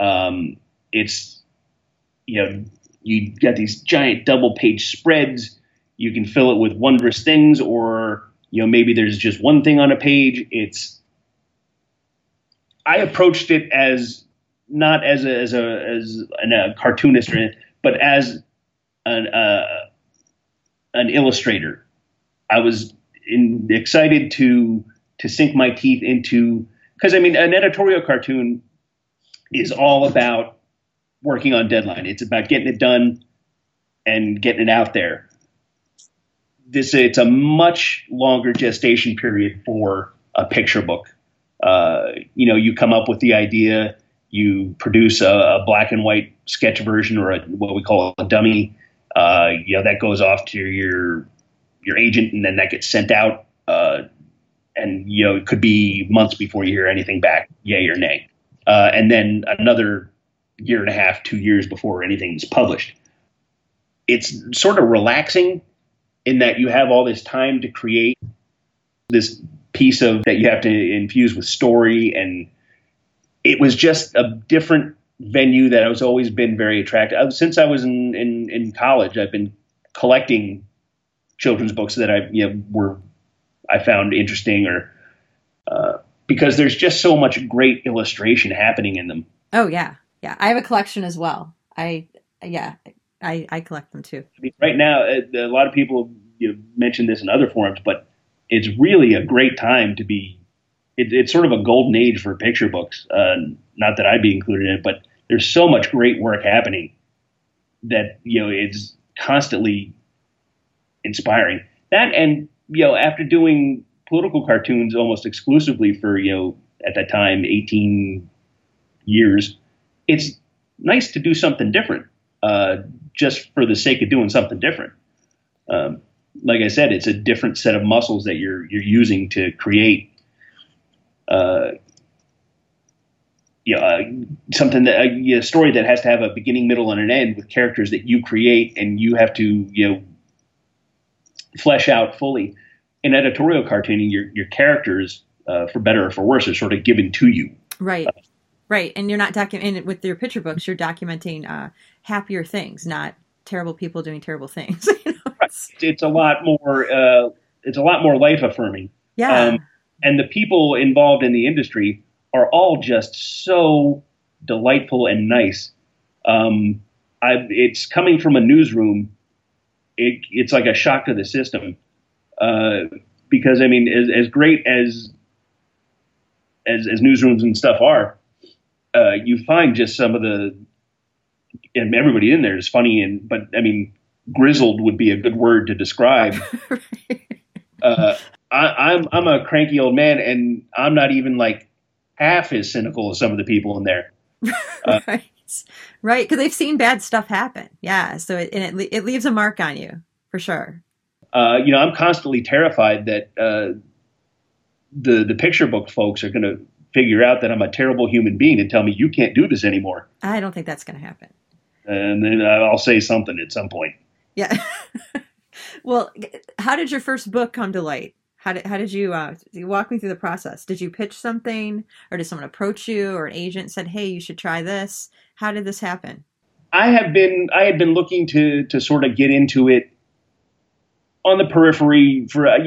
It's, you got these giant double page spreads. You can fill it with wondrous things, or, maybe there's just one thing on a page. I approached it as not as a cartoonist, but as an illustrator. I was excited to sink my teeth into, because an editorial cartoon is all about working on deadline. It's about getting it done and getting it out there. It's a much longer gestation period for a picture book. You come up with the idea, you produce a black and white sketch version, or what we call a dummy. That goes off to your agent, and then that gets sent out. And it could be months before you hear anything back, yay or nay. And then another year and a half, 2 years before anything's published. It's sort of relaxing in that you have all this time to create this piece of that you have to infuse with story, and it was just a different venue that I was always been very attracted. Since I was in college, I've been collecting children's books that I found interesting, or because there's just so much great illustration happening in them. Oh yeah, yeah. I have a collection as well. I collect them too. Right now, a lot of people mention this in other forums, but it's really a great time to be. It's sort of a golden age for picture books. Not that I'd be included in it, but there's so much great work happening that it's constantly inspiring. That and after doing political cartoons almost exclusively for at that time 18 years, it's nice to do something different, just for the sake of doing something different. Like I said, it's a different set of muscles that you're using to create. something that a story that has to have a beginning, middle, and an end with characters that you create and you have to flesh out fully. In editorial cartooning, your characters, for better or for worse, are sort of given to you. Right, right. And you're not documenting with your picture books. You're documenting happier things, not terrible people doing terrible things. Right. It's a lot more. It's a lot more life affirming. Yeah. And the people involved in the industry are all just so delightful and nice. It's coming from a newsroom. It's like a shock to the system. Because I mean, as great as newsrooms and stuff are, you find just some of and everybody in there is funny but I mean, grizzled would be a good word to describe. I'm a cranky old man, and I'm not even like half as cynical as some of the people in there. Right. Because they've seen bad stuff happen. Yeah. So it leaves a mark on you for sure. I'm constantly terrified that the picture book folks are going to figure out that I'm a terrible human being and tell me you can't do this anymore. I don't think that's going to happen. And then I'll say something at some point. Yeah. Well, how did your first book come to light? How did you walk me through the process? Did you pitch something, or did someone approach you, or an agent said, "Hey, you should try this"? How did this happen? I had been looking to sort of get into it on the periphery for, like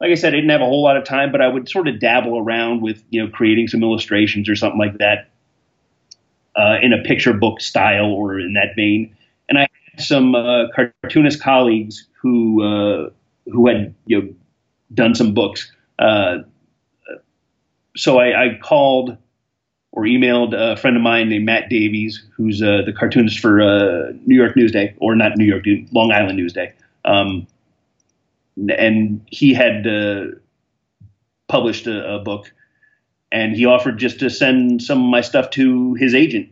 I said, I didn't have a whole lot of time, but I would sort of dabble around with, creating some illustrations or something like that, in a picture book style or in that vein. And I had some cartoonist colleagues who had, done some books. So I called or emailed a friend of mine named Matt Davies, who's the cartoonist for Long Island Newsday. And he had published a book, and he offered just to send some of my stuff to his agent.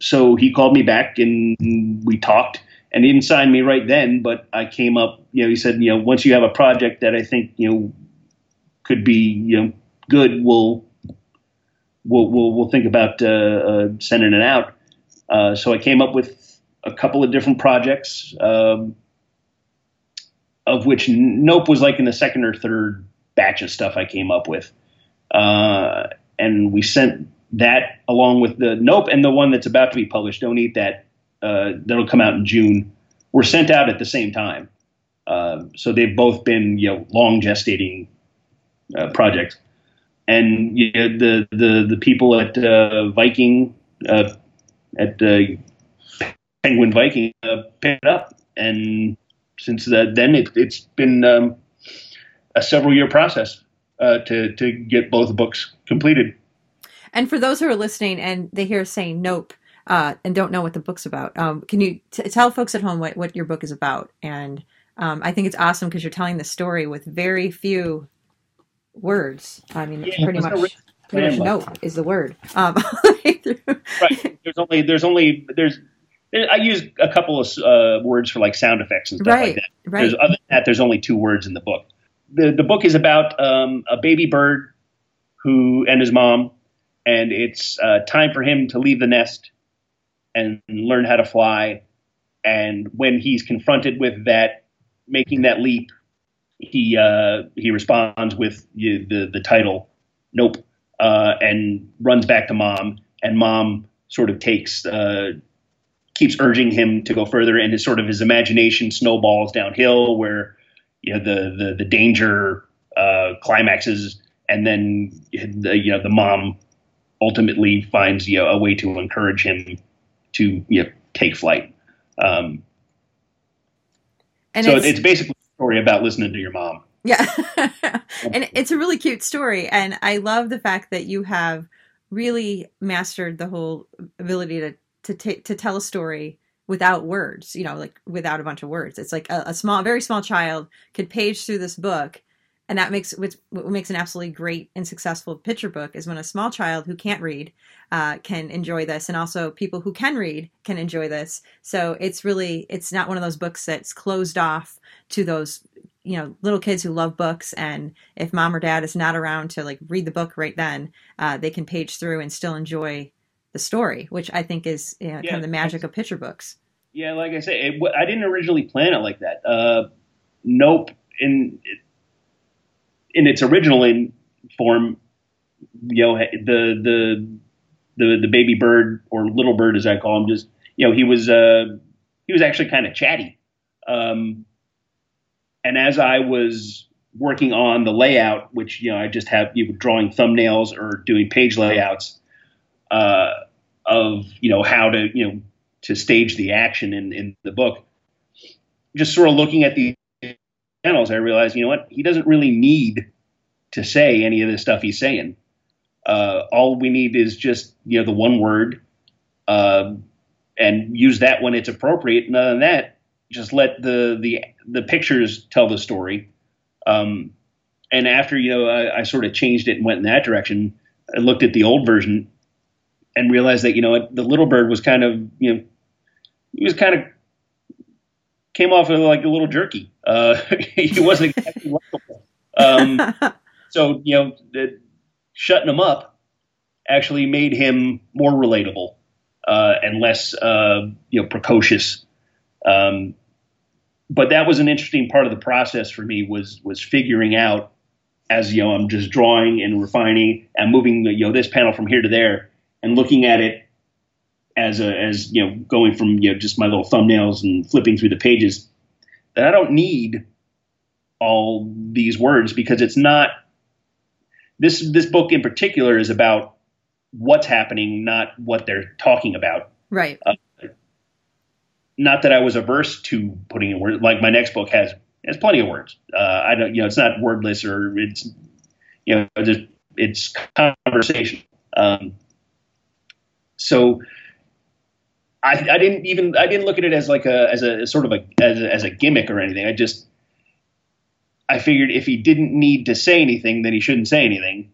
So he called me back, and we talked, and he didn't sign me right then, but I came up, he said, once you have a project that I think, could be, good, we'll think about sending it out. So I came up with a couple of different projects, of which Nope was like in the second or third batch of stuff I came up with. And we sent that along with the Nope and the one that's about to be published, Don't Eat That, that'll come out in June, were sent out at the same time. So they've both been, long gestating projects. And the people at Viking, at Penguin Viking, picked it up, and since then, it's been a several-year process to get both books completed. And for those who are listening and they hear us saying nope and don't know what the book's about, can you tell folks at home what your book is about? And I think it's awesome because you're telling the story with very few words. I mean, it's pretty much nope is the word. Right. I use a couple of words for like sound effects and stuff like that. Right. Other than that, there's only two words in the book. The book is about a baby bird who and his mom, and it's time for him to leave the nest and learn how to fly. And when he's confronted with that, making that leap, he responds with the title, Nope, and runs back to mom. And mom sort of keeps urging him to go further, and his imagination snowballs downhill where, the danger climaxes, and then, the mom ultimately finds, a way to encourage him to, take flight. And so it's basically a story about listening to your mom. Yeah. And it's a really cute story. And I love the fact that you have really mastered the whole ability to tell a story without words, without a bunch of words. It's like a very small child could page through this book, and that makes an absolutely great and successful picture book is when a small child who can't read can enjoy this, and also people who can read can enjoy this. So it's not one of those books that's closed off to those you know, little kids who love books, and if mom or dad is not around to like read the book right then, they can page through and still enjoy the story, which I think is kind of the magic of picture books. Yeah, like I say, I didn't originally plan it like that. Nope, in its original form, you know, the baby bird, or little bird as I call him, just, you know, he was actually kind of chatty. And as I was working on the layout, which, you know, I just have, you know, drawing thumbnails or doing page layouts of, you know, how to, you know, to stage the action in the book, just sort of looking at the channels, I realized, you know what, he doesn't really need to say any of the stuff he's saying. All we need is just, you know, the one word, and use that when it's appropriate. And other than that, just let the pictures tell the story. And after, you know, I sort of changed it and went in that direction, I looked at the old version and realized that, you know, the little bird was kind of, you know, he was kind of came off of like a little jerky. He wasn't exactly likable. So, you know, shutting him up actually made him more relatable and less, you know, precocious. But that was an interesting part of the process for me, was figuring out, as, you know, I'm just drawing and refining and moving, you know, this panel from here to there, and looking at it as, you know, going from, you know, just my little thumbnails and flipping through the pages, that I don't need all these words, because it's not, this book in particular is about what's happening, not what they're talking about. Right. Not that I was averse to putting in words. Like my next book has plenty of words. I don't, you know, it's not wordless, or it's, you know, just, it's conversation. So I didn't look at it as like a sort of a gimmick or anything. I figured if he didn't need to say anything, then he shouldn't say anything.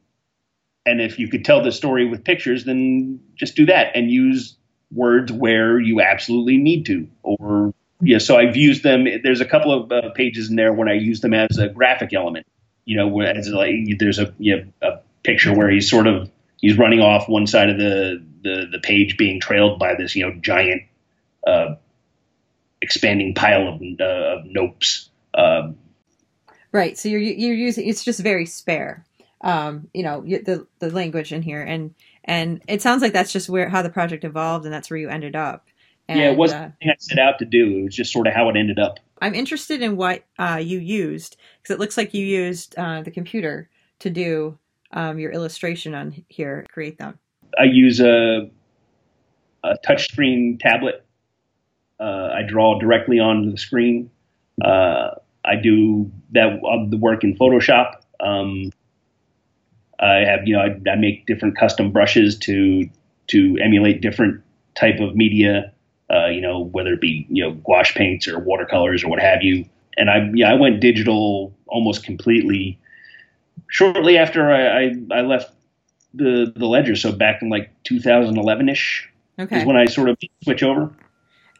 And if you could tell the story with pictures, then just do that and use words where you absolutely need to, or, yeah. So I've used them. There's a couple of pages in there when I use them as a graphic element, you know, as like, there's a, you know, a picture where he's running off one side of the page, being trailed by this, you know, giant expanding pile of nopes. Right. So you're using, it's just very spare, you know, the language in here, and it sounds like that's just how the project evolved, and that's where you ended up. And, yeah, it wasn't the thing I set out to do. It was just sort of how it ended up. I'm interested in what you used, because it looks like you used the computer to do your illustration on here, create them. I use a touchscreen tablet. I draw directly onto the screen. I do the work in Photoshop. I have, you know, I make different custom brushes to emulate different type of media, you know, whether it be, you know, gouache paints or watercolors or what have you. And I went digital almost completely shortly after I left the Ledger. So back in like 2011-ish is when I sort of switch over.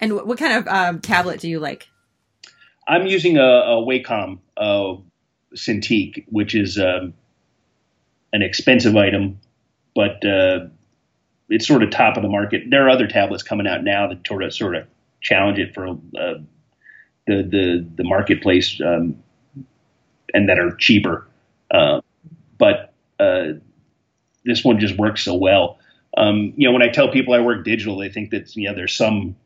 And what kind of tablet do you like? I'm using a Wacom Cintiq, which is an expensive item, but it's sort of top of the market. There are other tablets coming out now that sort of challenge it for the marketplace, and that are cheaper. But this one just works so well. You know, when I tell people I work digital, they think that, you know, there's some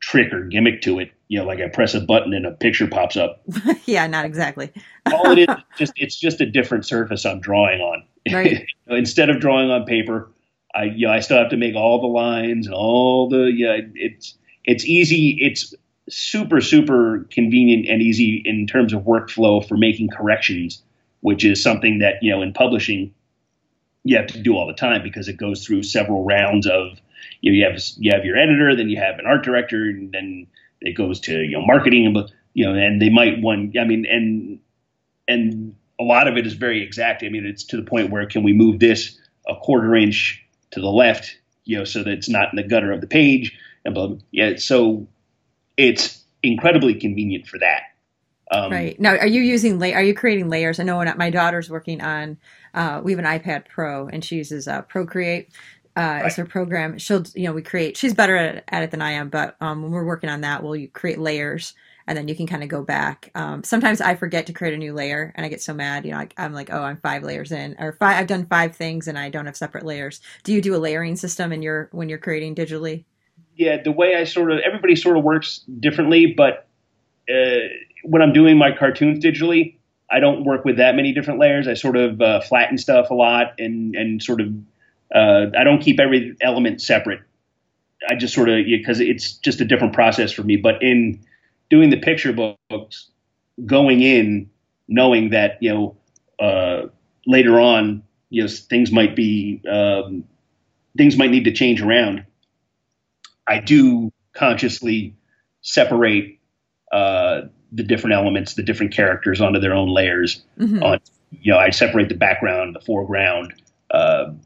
trick or gimmick to it. You know, like I press a button and a picture pops up. Yeah, not exactly. All it is, it's just a different surface I'm drawing on. Right. Instead of drawing on paper, I still have to make all the lines and all the, yeah. It's easy. It's super, super convenient and easy in terms of workflow for making corrections, which is something that, you know, in publishing, you have to do all the time, because it goes through several rounds of, you know, you have your editor, then you have an art director, and then it goes to, you know, marketing, and, you know, and they might want, I mean, and a lot of it is very exact. I mean, it's to the point where, can we move this a quarter inch to the left, you know, so that it's not in the gutter of the page, and blah, blah, blah. Yeah. So it's incredibly convenient for that. Right. Now, are you using, are you creating layers? I know my daughter's working on, we have an iPad Pro and she uses Procreate as her program. She'll, we create, she's better at it than I am, but when we're working on that, you create layers and then you can kind of go back. Sometimes I forget to create a new layer and I get so mad, I'm like, oh, I'm 5 layers in, or I've done 5 things and I don't have separate layers. Do you do a layering system in your, when you're creating digitally? Yeah, the way I everybody sort of works differently, but when I'm doing my cartoons digitally, I don't work with that many different layers. I sort of flatten stuff a lot and sort of, I don't keep every element separate. I just sort of, because it's just a different process for me. But in doing the picture books, going in, knowing that, later on, things might be, things might need to change around. I do consciously separate the different elements, the different characters onto their own layers. Mm-hmm. I separate the background, the foreground, the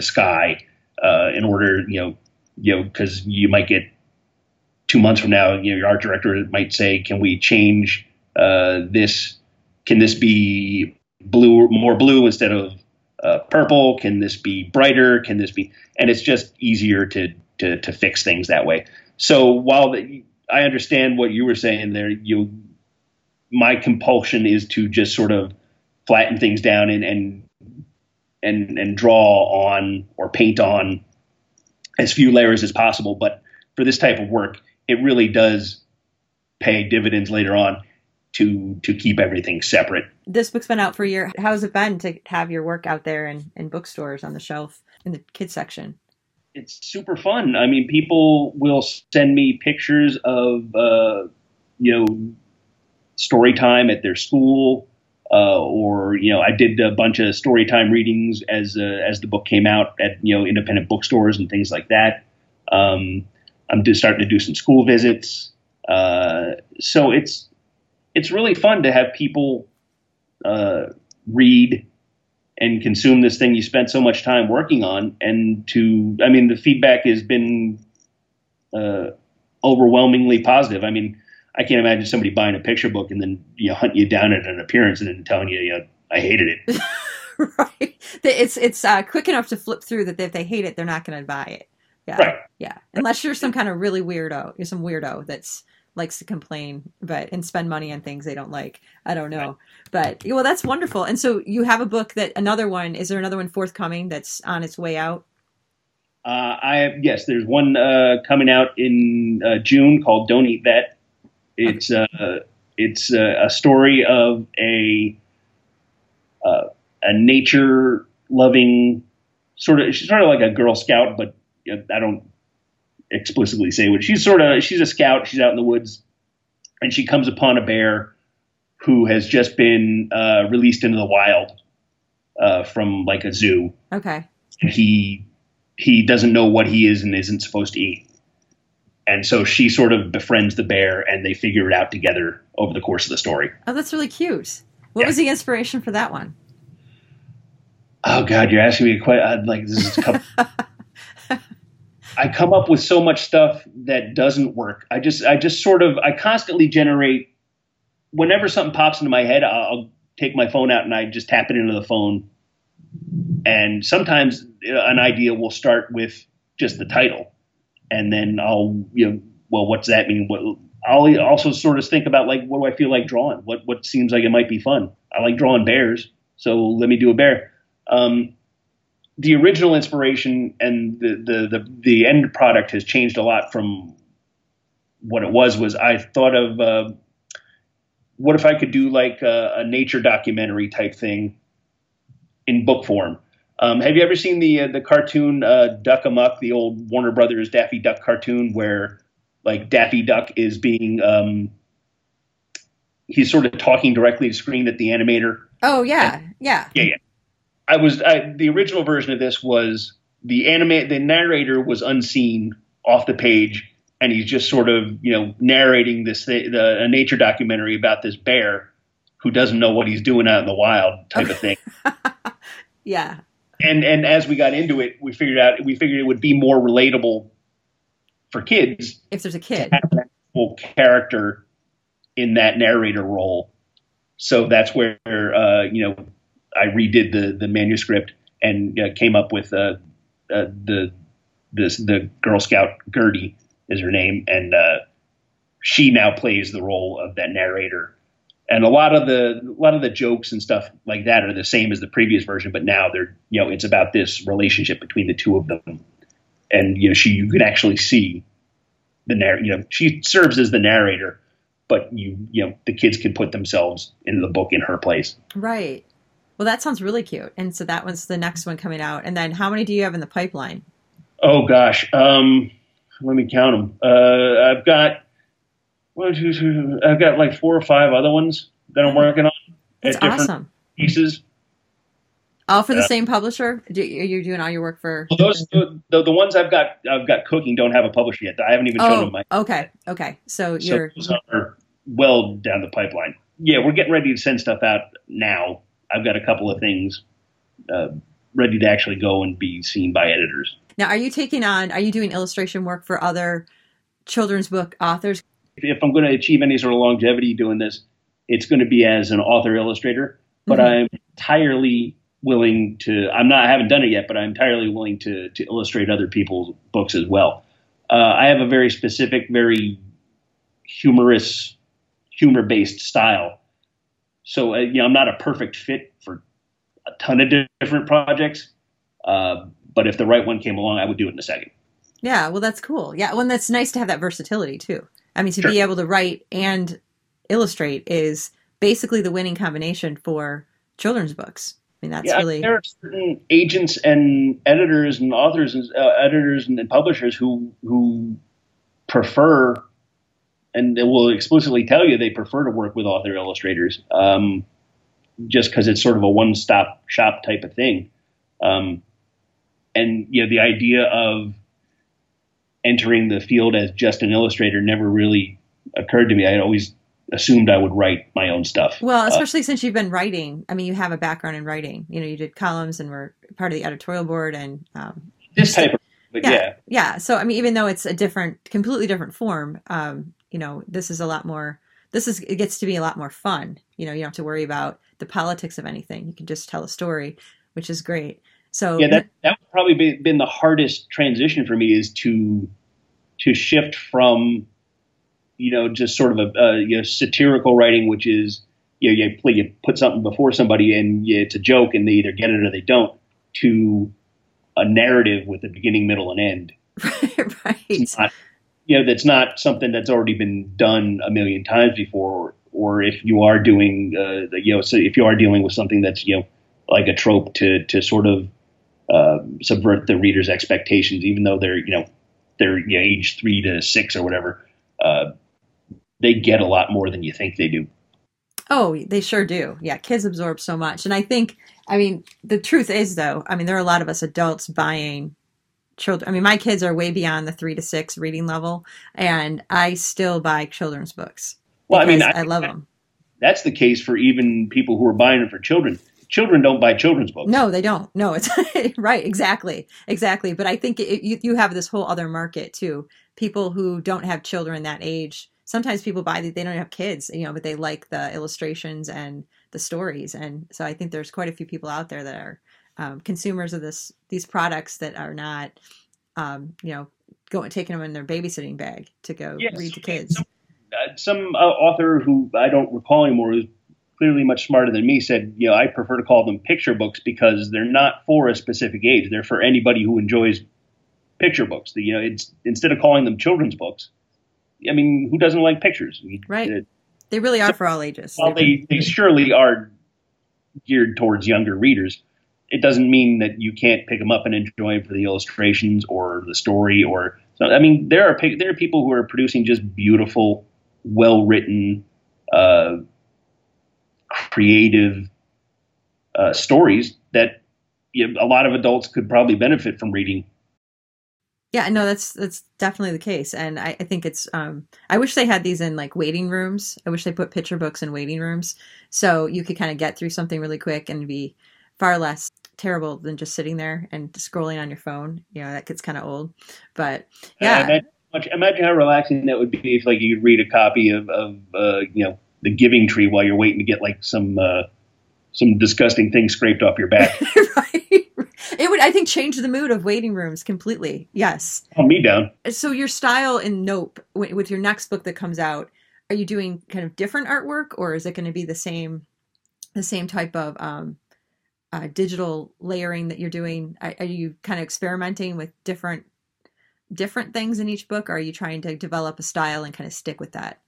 sky, in order, because you might get 2 months from now, your art director might say, "Can we change this? Can this be blue, more blue instead of purple? Can this be brighter? Can this be?" And it's just easier to fix things that way. So while I understand what you were saying there, my compulsion is to just sort of flatten things down and draw on or paint on as few layers as possible. But for this type of work, it really does pay dividends later on to keep everything separate. This book's been out for a year. How's it been to have your work out there in bookstores on the shelf in the kids section? It's super fun. I mean, people will send me pictures of, story time at their school, or, I did a bunch of story time readings as the book came out at, independent bookstores and things like that. I'm just starting to do some school visits. So it's really fun to have people, read and consume this thing you spent so much time working on. And the feedback has been overwhelmingly positive. I mean, I can't imagine somebody buying a picture book and then hunt you down at an appearance and then telling you, I hated it. Right. It's quick enough to flip through that if they hate it, they're not going to buy it. Yeah. Right. Yeah. Unless you're some kind of really weirdo. You're some weirdo that's likes to complain and spend money on things they don't like. I don't know. But well, that's wonderful. And so you have a book is there another one forthcoming that's on its way out? Yes, there's one coming out in June called Don't Eat That. It's a story of a nature loving she's sort of like a Girl Scout, but I don't explicitly say what she's a scout. She's out in the woods and she comes upon a bear who has just been released into the wild from like a zoo. Okay. He doesn't know what he is and isn't supposed to eat, and so she sort of befriends the bear and they figure it out together over the course of the story. Oh, that's really cute. What was the inspiration for that one? Oh God, you're asking me a question. I come up with so much stuff that doesn't work. I constantly generate, whenever something pops into my head, I'll take my phone out and I just tap it into the phone. And sometimes an idea will start with just the title. And then I'll, what's that mean? I'll also sort of think about what do I feel like drawing? What seems like it might be fun? I like drawing bears. So let me do a bear. The original inspiration and the end product has changed a lot from what it was I thought of, what if I could do a nature documentary type thing in book form? Have you ever seen the cartoon, Duck Amuck, the old Warner Brothers Daffy Duck cartoon where Daffy Duck is being, he's sort of talking directly to screen at the animator. Oh yeah. Yeah. Yeah. Yeah. The original version of this was the narrator was unseen off the page, and he's just sort of, narrating a nature documentary about this bear who doesn't know what he's doing out in the wild type of thing. Yeah. And as we got into it, we figured it would be more relatable for kids. If there's a kid. To have an actual character in that narrator role. So that's where, I redid the manuscript and came up with the Girl Scout Gertie is her name, and she now plays the role of that narrator. And a lot of the jokes and stuff like that are the same as the previous version, but now they're, it's about this relationship between the two of them. And, you can actually see the she serves as the narrator, but the kids can put themselves in the book in her place. Right. Well, that sounds really cute. And so that one's the next one coming out. And then how many do you have in the pipeline? Oh gosh. Let me count them. I've got like 4 or 5 other ones that I'm working on. That's awesome. Pieces. All for the same publisher? Are you doing all your work for? Well, the ones I've got cooking don't have a publisher yet. I haven't even shown them my. Okay. So those are well down the pipeline. Yeah, we're getting ready to send stuff out now. I've got a couple of things ready to actually go and be seen by editors. Now, are you doing illustration work for other children's book authors? If I'm going to achieve any sort of longevity doing this, it's going to be as an author-illustrator. But I'm entirely willing to – I haven't done it yet, but I'm entirely willing to illustrate other people's books as well. I have a very specific, very humorous, humor-based style. So, I'm not a perfect fit for a ton of different projects. But if the right one came along, I would do it in a second. Yeah, well, that's cool. Yeah, well, and that's nice to have that versatility too. I mean, to be able to write and illustrate is basically the winning combination for children's books. I mean, that's really. There are certain agents and editors and authors and publishers who prefer, and they will explicitly tell you they prefer to work with author illustrators, just because it's sort of a one-stop shop type of thing. And the idea of entering the field as just an illustrator never really occurred to me. I had always assumed I would write my own stuff. Well, especially since you've been writing. I mean, you have a background in writing. You did columns and were part of the editorial board and this type of. But yeah. Yeah. So I mean, even though it's a completely different form, this is a lot more. It gets to be a lot more fun. You don't have to worry about the politics of anything. You can just tell a story, which is great. So yeah, that would probably been the hardest transition for me is to shift from, just sort of a satirical writing, which is, you put something before somebody and it's a joke and they either get it or they don't, to a narrative with a beginning, middle, and end. Right. It's not, that's not something that's already been done a million times before, or if you are doing, so if you are dealing with something that's, like a trope to sort of subvert the reader's expectations, even though they're age 3 to 6 or whatever, they get a lot more than you think they do. Oh, they sure do. Yeah. Kids absorb so much. And I think, the truth is though, there are a lot of us adults buying children. My kids are way beyond the 3 to 6 reading level, and I still buy children's books. Well, I love them. That's the case for even people who are buying it for children. Children don't buy children's books. No, they don't. No, it's right. Exactly. But I think you have this whole other market too. People who don't have children that age. Sometimes people buy that they don't have kids, but they like the illustrations and the stories. And so I think there's quite a few people out there that are consumers of these products that are not, taking them in their babysitting bag to go read to kids. Some author who I don't recall anymore who's clearly much smarter than me said, I prefer to call them picture books because they're not for a specific age. They're for anybody who enjoys picture books. It's instead of calling them children's books, who doesn't like pictures? Right. They really are for all ages. Well, they surely are geared towards younger readers. It doesn't mean that you can't pick them up and enjoy them for the illustrations or the story or there are people who are producing just beautiful, well-written, creative stories that a lot of adults could probably benefit from reading. Yeah, no, that's definitely the case. And I think it's, I wish they had these in like waiting rooms. I wish they put picture books in waiting rooms so you could kind of get through something really quick and be far less terrible than just sitting there and scrolling on your phone. That gets kind of old, but yeah. Imagine how relaxing that would be if, like, you could read a copy of you know, The Giving Tree while you're waiting to get, like, some disgusting thing scraped off your back. Right. It would, I think, change the mood of waiting rooms completely. Yes. Oh, me down. So your style in Nope, with your next book that comes out, are you doing kind of different artwork, or is it going to be the same type of digital layering that you're doing? Are you kind of experimenting with different things in each book, or are you trying to develop a style and kind of stick with that?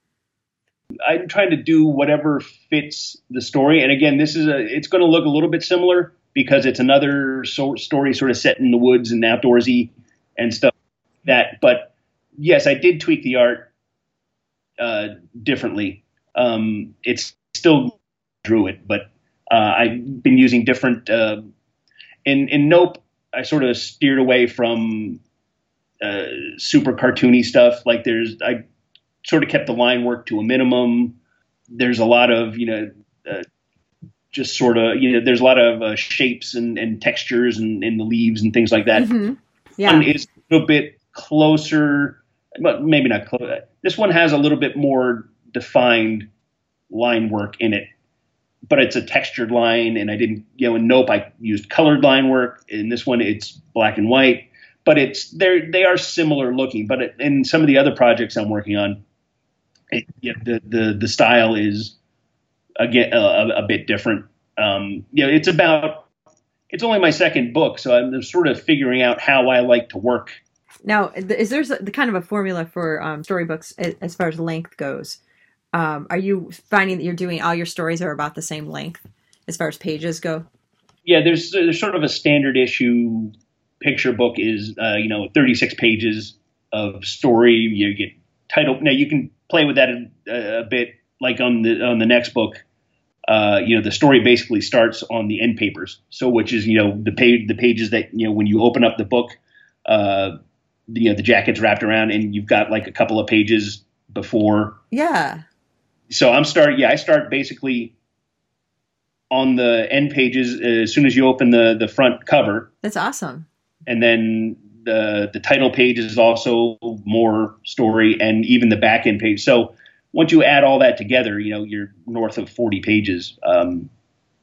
I'm trying to do whatever fits the story. And again, it's going to look a little bit similar because it's another story sort of set in the woods and outdoorsy and stuff like that. But yes, I did tweak the art differently. It's still drew it, but I've been using different in Nope, I sort of steered away from super cartoony stuff. Like I sort of kept the line work to a minimum. There's a lot of, you know, just sort of, you know, there's a lot of shapes and textures in the leaves and things like that. Mm-hmm. Yeah. One is a little bit closer, but maybe not close. This one has a little bit more defined line work in it, but it's a textured line. And I didn't, you know, in Nope, I used colored line work. In this one, it's black and white. But they are similar looking. But in some of the other projects I'm working on, the style is again a bit different. You know, it's only my second book, so I'm sort of figuring out how I like to work. Now, is there the kind of a formula for storybooks as far as length goes? Are you finding that you're doing all your stories are about the same length as far as pages go? Yeah, there's sort of a standard issue. Picture book is, 36 pages of story. You get title. Now you can play with that a bit, like on the next book. The story basically starts on the end papers. So, which is, the pages that, when you open up the book, the jacket's wrapped around and you've got like a couple of pages before. Yeah. So I start basically on the end pages as soon as you open the front cover. That's awesome. And then the title page is also more story, and even the back end page. So once you add all that together, you're north of 40 pages.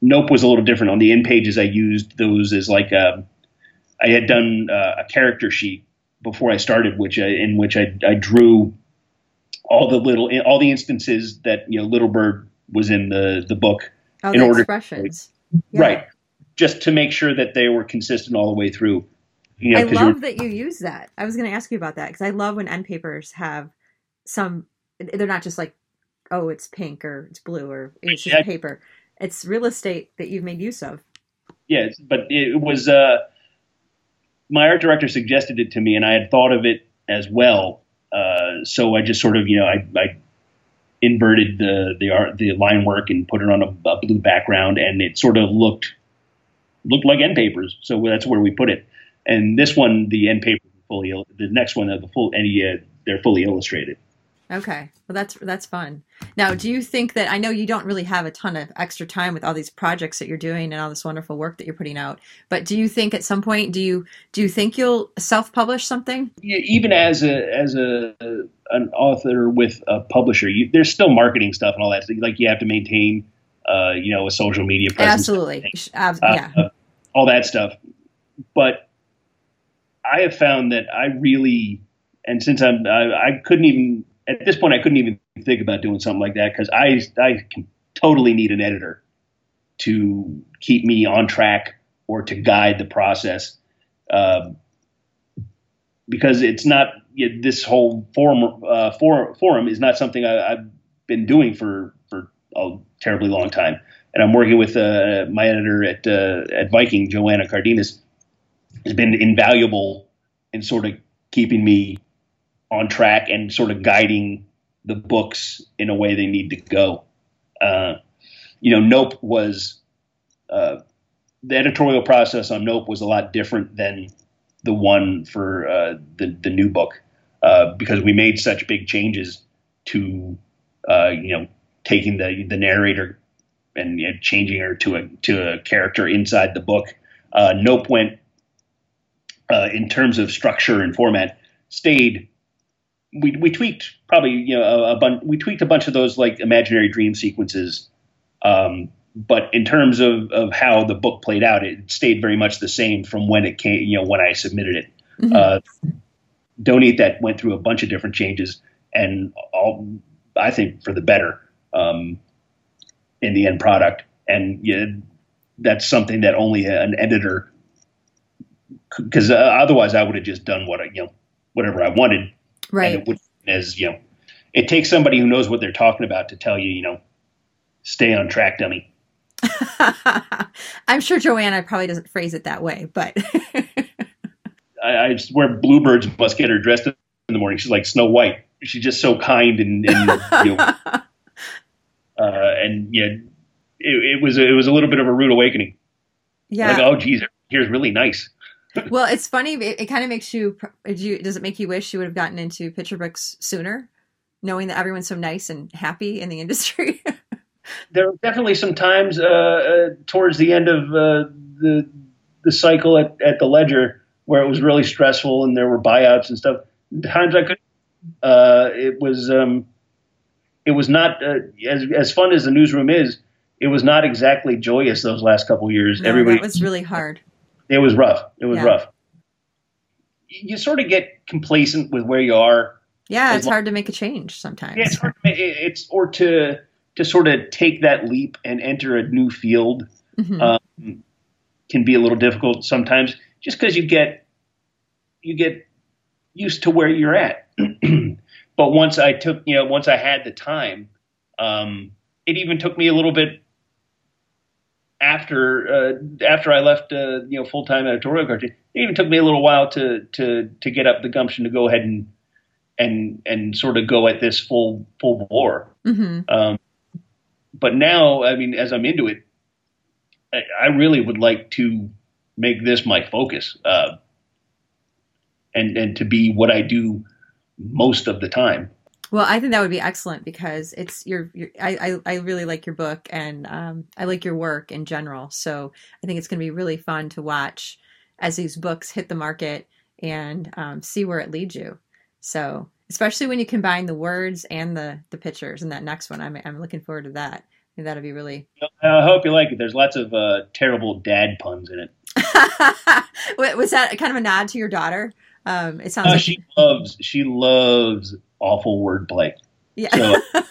Nope was a little different. On the end pages, I used those as like I had done a character sheet before I started, in which I drew all the instances that Little Bird was in the book. Oh, in order expressions, yeah. Right? Just to make sure that they were consistent all the way through. I love that you use that. I was going to ask you about that, because I love when end papers have some, they're not just like, oh, it's pink or it's blue or it's just paper. It's real estate that you've made use of. Yes, but it was, my art director suggested it to me, and I had thought of it as well. So I just sort of, I inverted the line work and put it on a blue background, and it sort of looked like end papers. So that's where we put it. And this one, the end paper, the next one, they're fully illustrated. Okay. Well, that's fun. Now, do you think that, I know you don't really have a ton of extra time with all these projects that you're doing and all this wonderful work that you're putting out, but do you think at some point, do you think you'll self-publish something? Even as an author with a publisher, there's still marketing stuff and all that. Like, you have to maintain, a social media presence. Absolutely. All that stuff. But I have found that I couldn't even think about doing something like that, because I can totally need an editor to keep me on track or to guide the process, because it's not this whole forum is not something I've been doing for a terribly long time, and I'm working with my editor at Viking, Joanna Cardenas. Has been invaluable in sort of keeping me on track and sort of guiding the books in a way they need to go. Nope was the editorial process on Nope was a lot different than the one for the new book, because we made such big changes to taking the narrator and changing her to a character inside the book. Nope went. In terms of structure and format, stayed we tweaked probably, you know, we tweaked a bunch of those like imaginary dream sequences. But in terms of how the book played out, it stayed very much the same from when it came, you know, when I submitted it. Mm-hmm. Don't Eat That went through a bunch of different changes, and all, I think, for the better, in the end product. And yeah, that's something that only an editor, because otherwise I would have just done what I, you know, whatever I wanted. Right. And it would, as you know, it takes somebody who knows what they're talking about to tell you, you know, stay on track, dummy. I'm sure Joanna probably doesn't phrase it that way, but I swear bluebirds must get her dressed in the morning. She's like Snow White. She's just so kind and you know, and yeah, it was a little bit of a rude awakening. Yeah. Like, oh geez, here's really nice. Well, it's funny. It kind of makes you. Does it make you wish you would have gotten into picture books sooner, knowing that everyone's so nice and happy in the industry? There are definitely some times towards the end of the cycle at the Ledger where it was really stressful and there were buyouts and stuff. Times I couldn't. It was not as fun as the newsroom is. It was not exactly joyous those last couple of years. No, everybody, that was really hard. It was rough. It was rough. You sort of get complacent with where you are. Yeah, it's hard to make a change sometimes. Yeah, it's hard to make, to sort of take that leap and enter a new field can be a little difficult sometimes, just because you get used to where you're at. But once I had the time, it even took me a little bit after I left full-time editorial cartoon. It even took me a little while to get up the gumption to go ahead and sort of go at this full bore. Mm-hmm. But now, I mean, as I'm into it, I really would like to make this my focus, and to be what I do most of the time. Well, I think that would be excellent because it's your I really like your book, and I like your work in general. So I think it's going to be really fun to watch as these books hit the market and see where it leads you. So especially when you combine the words and the pictures in that next one. I'm looking forward to that. I think that'll be really... I hope you like it. There's lots of terrible dad puns in it. Was that kind of a nod to your daughter? It sounds like... She loves awful wordplay. Yeah. So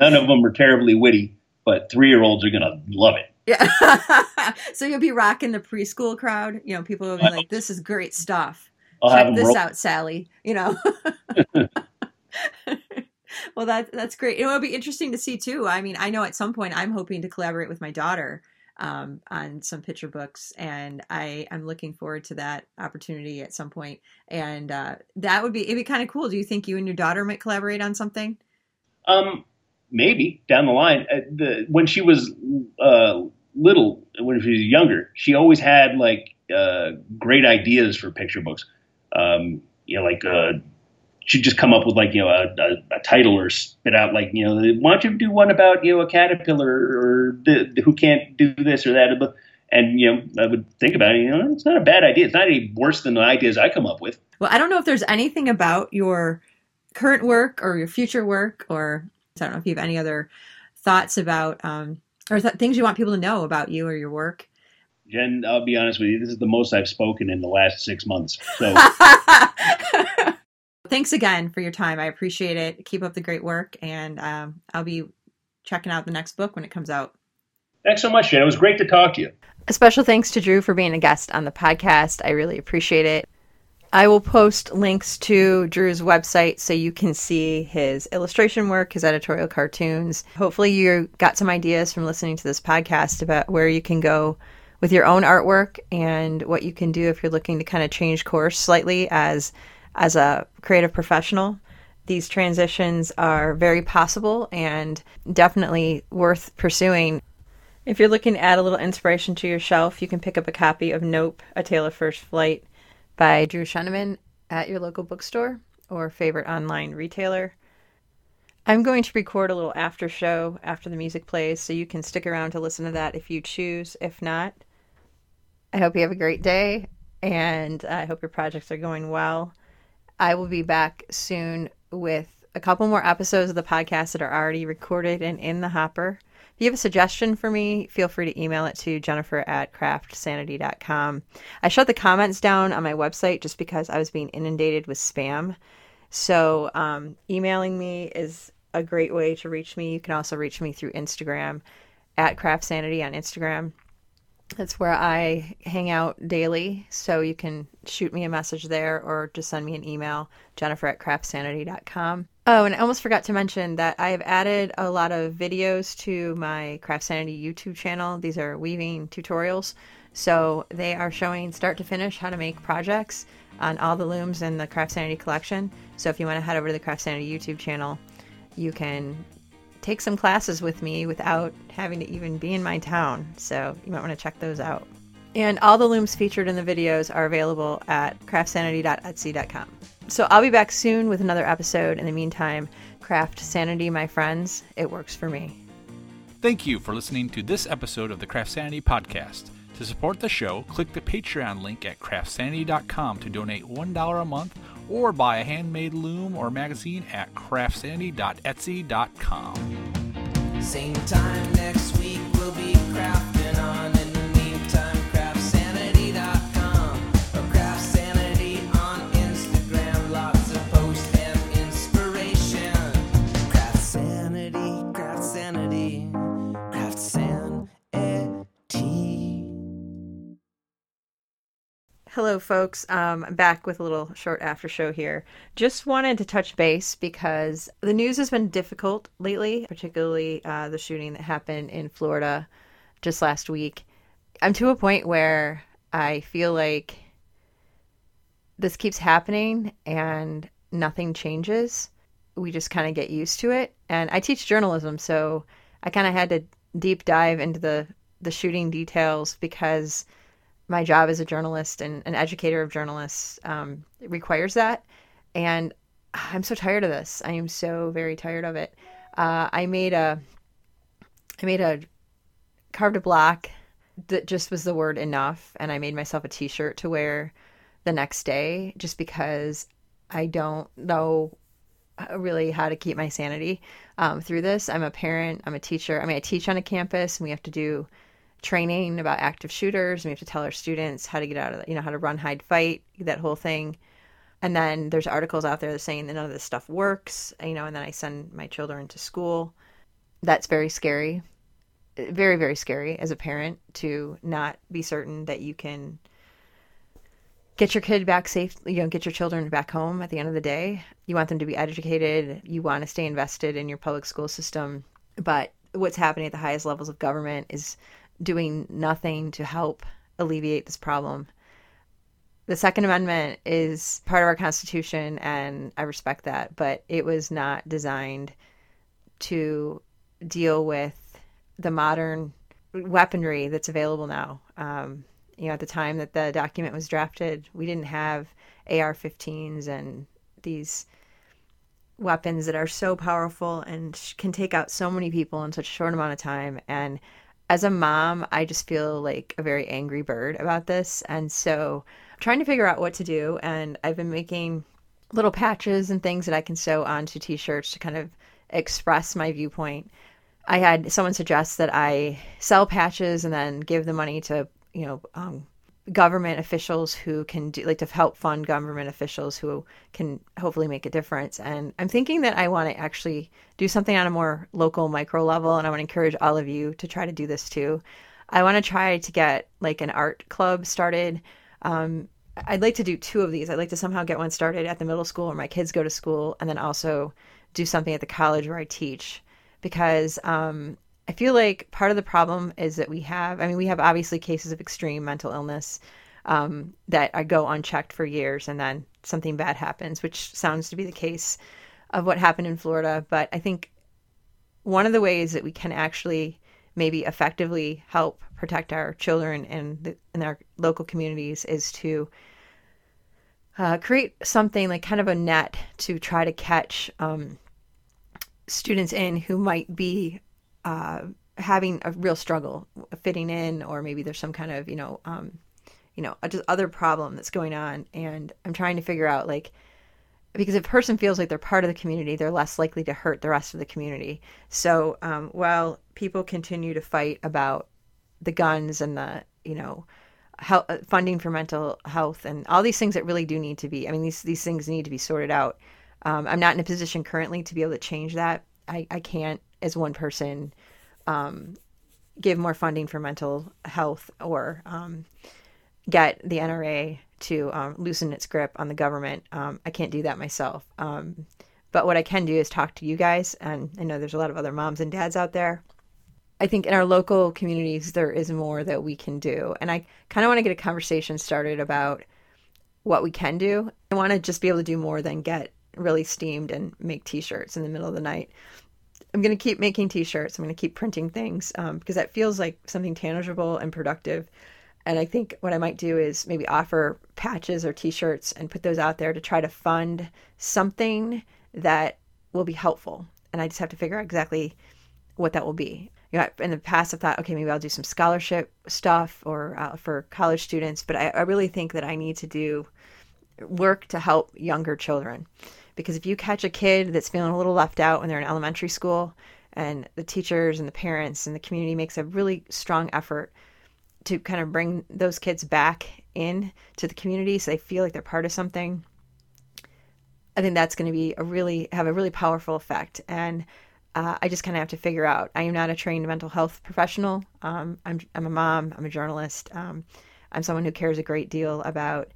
none of them are terribly witty, but 3-year-olds are going to love it. Yeah. So you'll be rocking the preschool crowd. You know, people will be like, this is great stuff. Check this out, Sally, you know. Well, that's great. It'll be interesting to see too. I mean, I know at some point I'm hoping to collaborate with my daughter on some picture books, and I'm looking forward to that opportunity at some point. And it'd be kind of cool. Do you think you and your daughter might collaborate on something? Maybe down the line. When she was little, when she was younger, she always had like great ideas for picture books. She'd just come up with like, you know, a title, or spit out like, you know, why don't you do one about, you know, a caterpillar or who can't do this or that. And, you know, I would think about it, you know, it's not a bad idea. It's not any worse than the ideas I come up with. Well, I don't know if there's anything about your current work or your future work, or I don't know if you have any other thoughts about, or things you want people to know about you or your work. Jen, I'll be honest with you, this is the most I've spoken in the last 6 months. So, thanks again for your time. I appreciate it. Keep up the great work, and I'll be checking out the next book when it comes out. Thanks so much, Jen. It was great to talk to you. A special thanks to Drew for being a guest on the podcast. I really appreciate it. I will post links to Drew's website so you can see his illustration work, his editorial cartoons. Hopefully you got some ideas from listening to this podcast about where you can go with your own artwork and what you can do if you're looking to kind of change course slightly as a creative professional. These transitions are very possible and definitely worth pursuing. If you're looking to add a little inspiration to your shelf, you can pick up a copy of Nope, A Tale of First Flight by Drew Sheneman at your local bookstore or favorite online retailer. I'm going to record a little after show after the music plays, so you can stick around to listen to that if you choose. If not, I hope you have a great day, and I hope your projects are going well. I will be back soon with a couple more episodes of the podcast that are already recorded and in the hopper. If you have a suggestion for me, feel free to email it to jennifer@craftsanity.com. I shut the comments down on my website just because I was being inundated with spam. So emailing me is a great way to reach me. You can also reach me through Instagram, @craftsanity on Instagram. That's where I hang out daily, so you can shoot me a message there or just send me an email, jennifer@craftsanity.com. Oh, and I almost forgot to mention that I have added a lot of videos to my Craft Sanity YouTube channel. These are weaving tutorials, so they are showing start to finish how to make projects on all the looms in the Craft Sanity collection. So if you want to head over to the Craft Sanity YouTube channel, you can take some classes with me without having to even be in my town. So you might want to check those out. And all the looms featured in the videos are available at craftsanity.etsy.com. So I'll be back soon with another episode. In the meantime, Craft Sanity, my friends, it works for me. Thank you for listening to this episode of the Craft Sanity Podcast. To support the show, click the Patreon link at craftsanity.com to donate $1 a month or buy a handmade loom or magazine at craftsanity.etsy.com. Same time next week, we'll be crafting on. In the meantime, craftsanity.com or craftsanity on Instagram. Lots of posts and inspiration. Craftsanity, craftsanity, craftsanity. Hello, folks. I'm back with a little short after show here. Just wanted to touch base because the news has been difficult lately, particularly the shooting that happened in Florida just last week. I'm to a point where I feel like this keeps happening and nothing changes. We just kind of get used to it. And I teach journalism, so I kind of had to deep dive into the shooting details because my job as a journalist and an educator of journalists requires that. And I'm so tired of this. I am so very tired of it. I carved a block that just was the word enough. And I made myself a t-shirt to wear the next day just because I don't know really how to keep my sanity through this. I'm a parent, I'm a teacher. I mean, I teach on a campus and we have to do training about active shooters, and we have to tell our students how to get out of, how to run, hide, fight, that whole thing. And then there's articles out there that saying that none of this stuff works, and then I send my children to school. That's very scary. Very, very scary as a parent to not be certain that you can get your kid back safe, get your children back home at the end of the day. You want them to be educated. You want to stay invested in your public school system. But what's happening at the highest levels of government is doing nothing to help alleviate this problem. The Second Amendment is part of our Constitution, and I respect that, but it was not designed to deal with the modern weaponry that's available now. At the time that the document was drafted, we didn't have AR-15s and these weapons that are so powerful and can take out so many people in such a short amount of time. And as a mom, I just feel like a very angry bird about this. And so I'm trying to figure out what to do. And I've been making little patches and things that I can sew onto t-shirts to kind of express my viewpoint. I had someone suggest that I sell patches and then give the money to, government officials who can do, to help fund government officials who can hopefully make a difference. And I'm thinking that I want to actually do something on a more local micro level, and I want to encourage all of you to try to do this too. I want to try to get an art club started. I'd like to do two of these. I'd like to somehow get one started at the middle school where my kids go to school, and then also do something at the college where I teach, because I feel like part of the problem is that we have obviously cases of extreme mental illness that go unchecked for years, and then something bad happens, which sounds to be the case of what happened in Florida. But I think one of the ways that we can actually maybe effectively help protect our children in our local communities is to create something kind of a net to try to catch students in who might be having a real struggle fitting in, or maybe there's some kind of, other problem that's going on. And I'm trying to figure out Because if a person feels like they're part of the community, they're less likely to hurt the rest of the community. So while people continue to fight about the guns and the, you know, how, funding for mental health and all these things that really do need to be, I mean, these things need to be sorted out. I'm not in a position currently to be able to change that. I can't, as one person, give more funding for mental health or get the NRA to loosen its grip on the government. I can't do that myself. But what I can do is talk to you guys. And I know there's a lot of other moms and dads out there. I think in our local communities, there is more that we can do. And I kind of want to get a conversation started about what we can do. I want to just be able to do more than get really steamed and make t-shirts in the middle of the night. I'm going to keep making t-shirts. I'm going to keep printing things because that feels like something tangible and productive. And I think what I might do is maybe offer patches or t-shirts and put those out there to try to fund something that will be helpful. And I just have to figure out exactly what that will be. You know, in the past, I've thought, okay, maybe I'll do some scholarship stuff or for college students. But I really think that I need to do work to help younger children. Because if you catch a kid that's feeling a little left out when they're in elementary school, and the teachers and the parents and the community makes a really strong effort to kind of bring those kids back in to the community so they feel like they're part of something, I think that's going to be have a really powerful effect. And I just kind of have to figure out, I am not a trained mental health professional. I'm a mom, I'm a journalist. I'm someone who cares a great deal about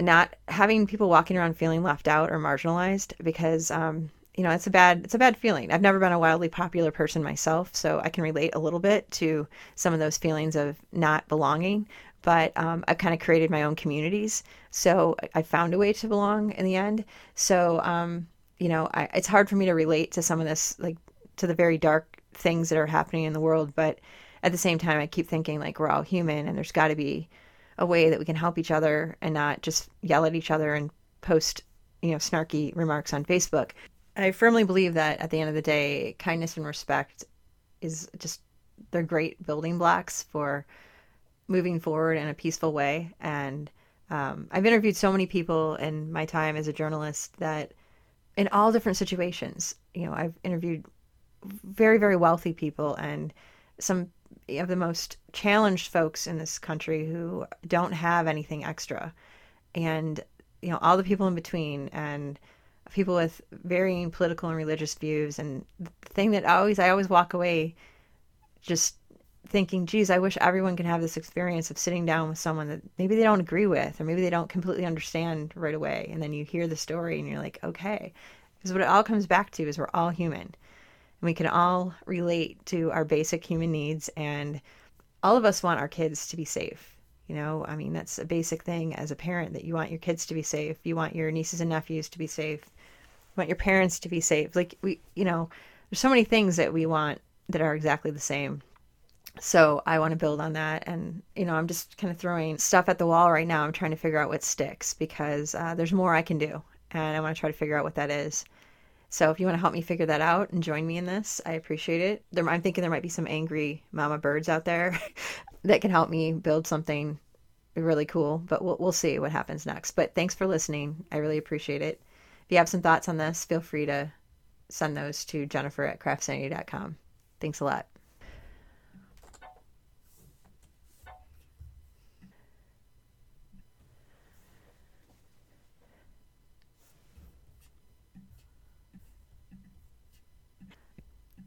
not having people walking around feeling left out or marginalized, because, you know, it's a bad feeling. I've never been a wildly popular person myself, so I can relate a little bit to some of those feelings of not belonging, but I've kind of created my own communities. So I found a way to belong in the end. So, you know, it's hard for me to relate to some of this, like to the very dark things that are happening in the world. But at the same time, I keep thinking like we're all human and there's got to be a way that we can help each other and not just yell at each other and post, you know, snarky remarks on Facebook. I firmly believe that at the end of the day, kindness and respect is just, they're great building blocks for moving forward in a peaceful way. And I've interviewed so many people in my time as a journalist that in all different situations, you know, I've interviewed very, very wealthy people and some of the most challenged folks in this country who don't have anything extra. And, you know, all the people in between and people with varying political and religious views. And the thing that I always walk away just thinking, geez, I wish everyone could have this experience of sitting down with someone that maybe they don't agree with, or maybe they don't completely understand right away. And then you hear the story and you're like, okay, because what it all comes back to is we're all human and we can all relate to our basic human needs. And all of us want our kids to be safe. You know, I mean, that's a basic thing as a parent, that you want your kids to be safe. You want your nieces and nephews to be safe. You want your parents to be safe. Like, we, you know, there's so many things that we want that are exactly the same. So I want to build on that. And, you know, I'm just kind of throwing stuff at the wall right now. I'm trying to figure out what sticks, because there's more I can do. And I want to try to figure out what that is. So if you want to help me figure that out and join me in this, I appreciate it. I'm thinking there might be some angry mama birds out there that can help me build something really cool, but we'll see what happens next. But thanks for listening. I really appreciate it. If you have some thoughts on this, feel free to send those to Jennifer@craftsanity.com. Thanks a lot.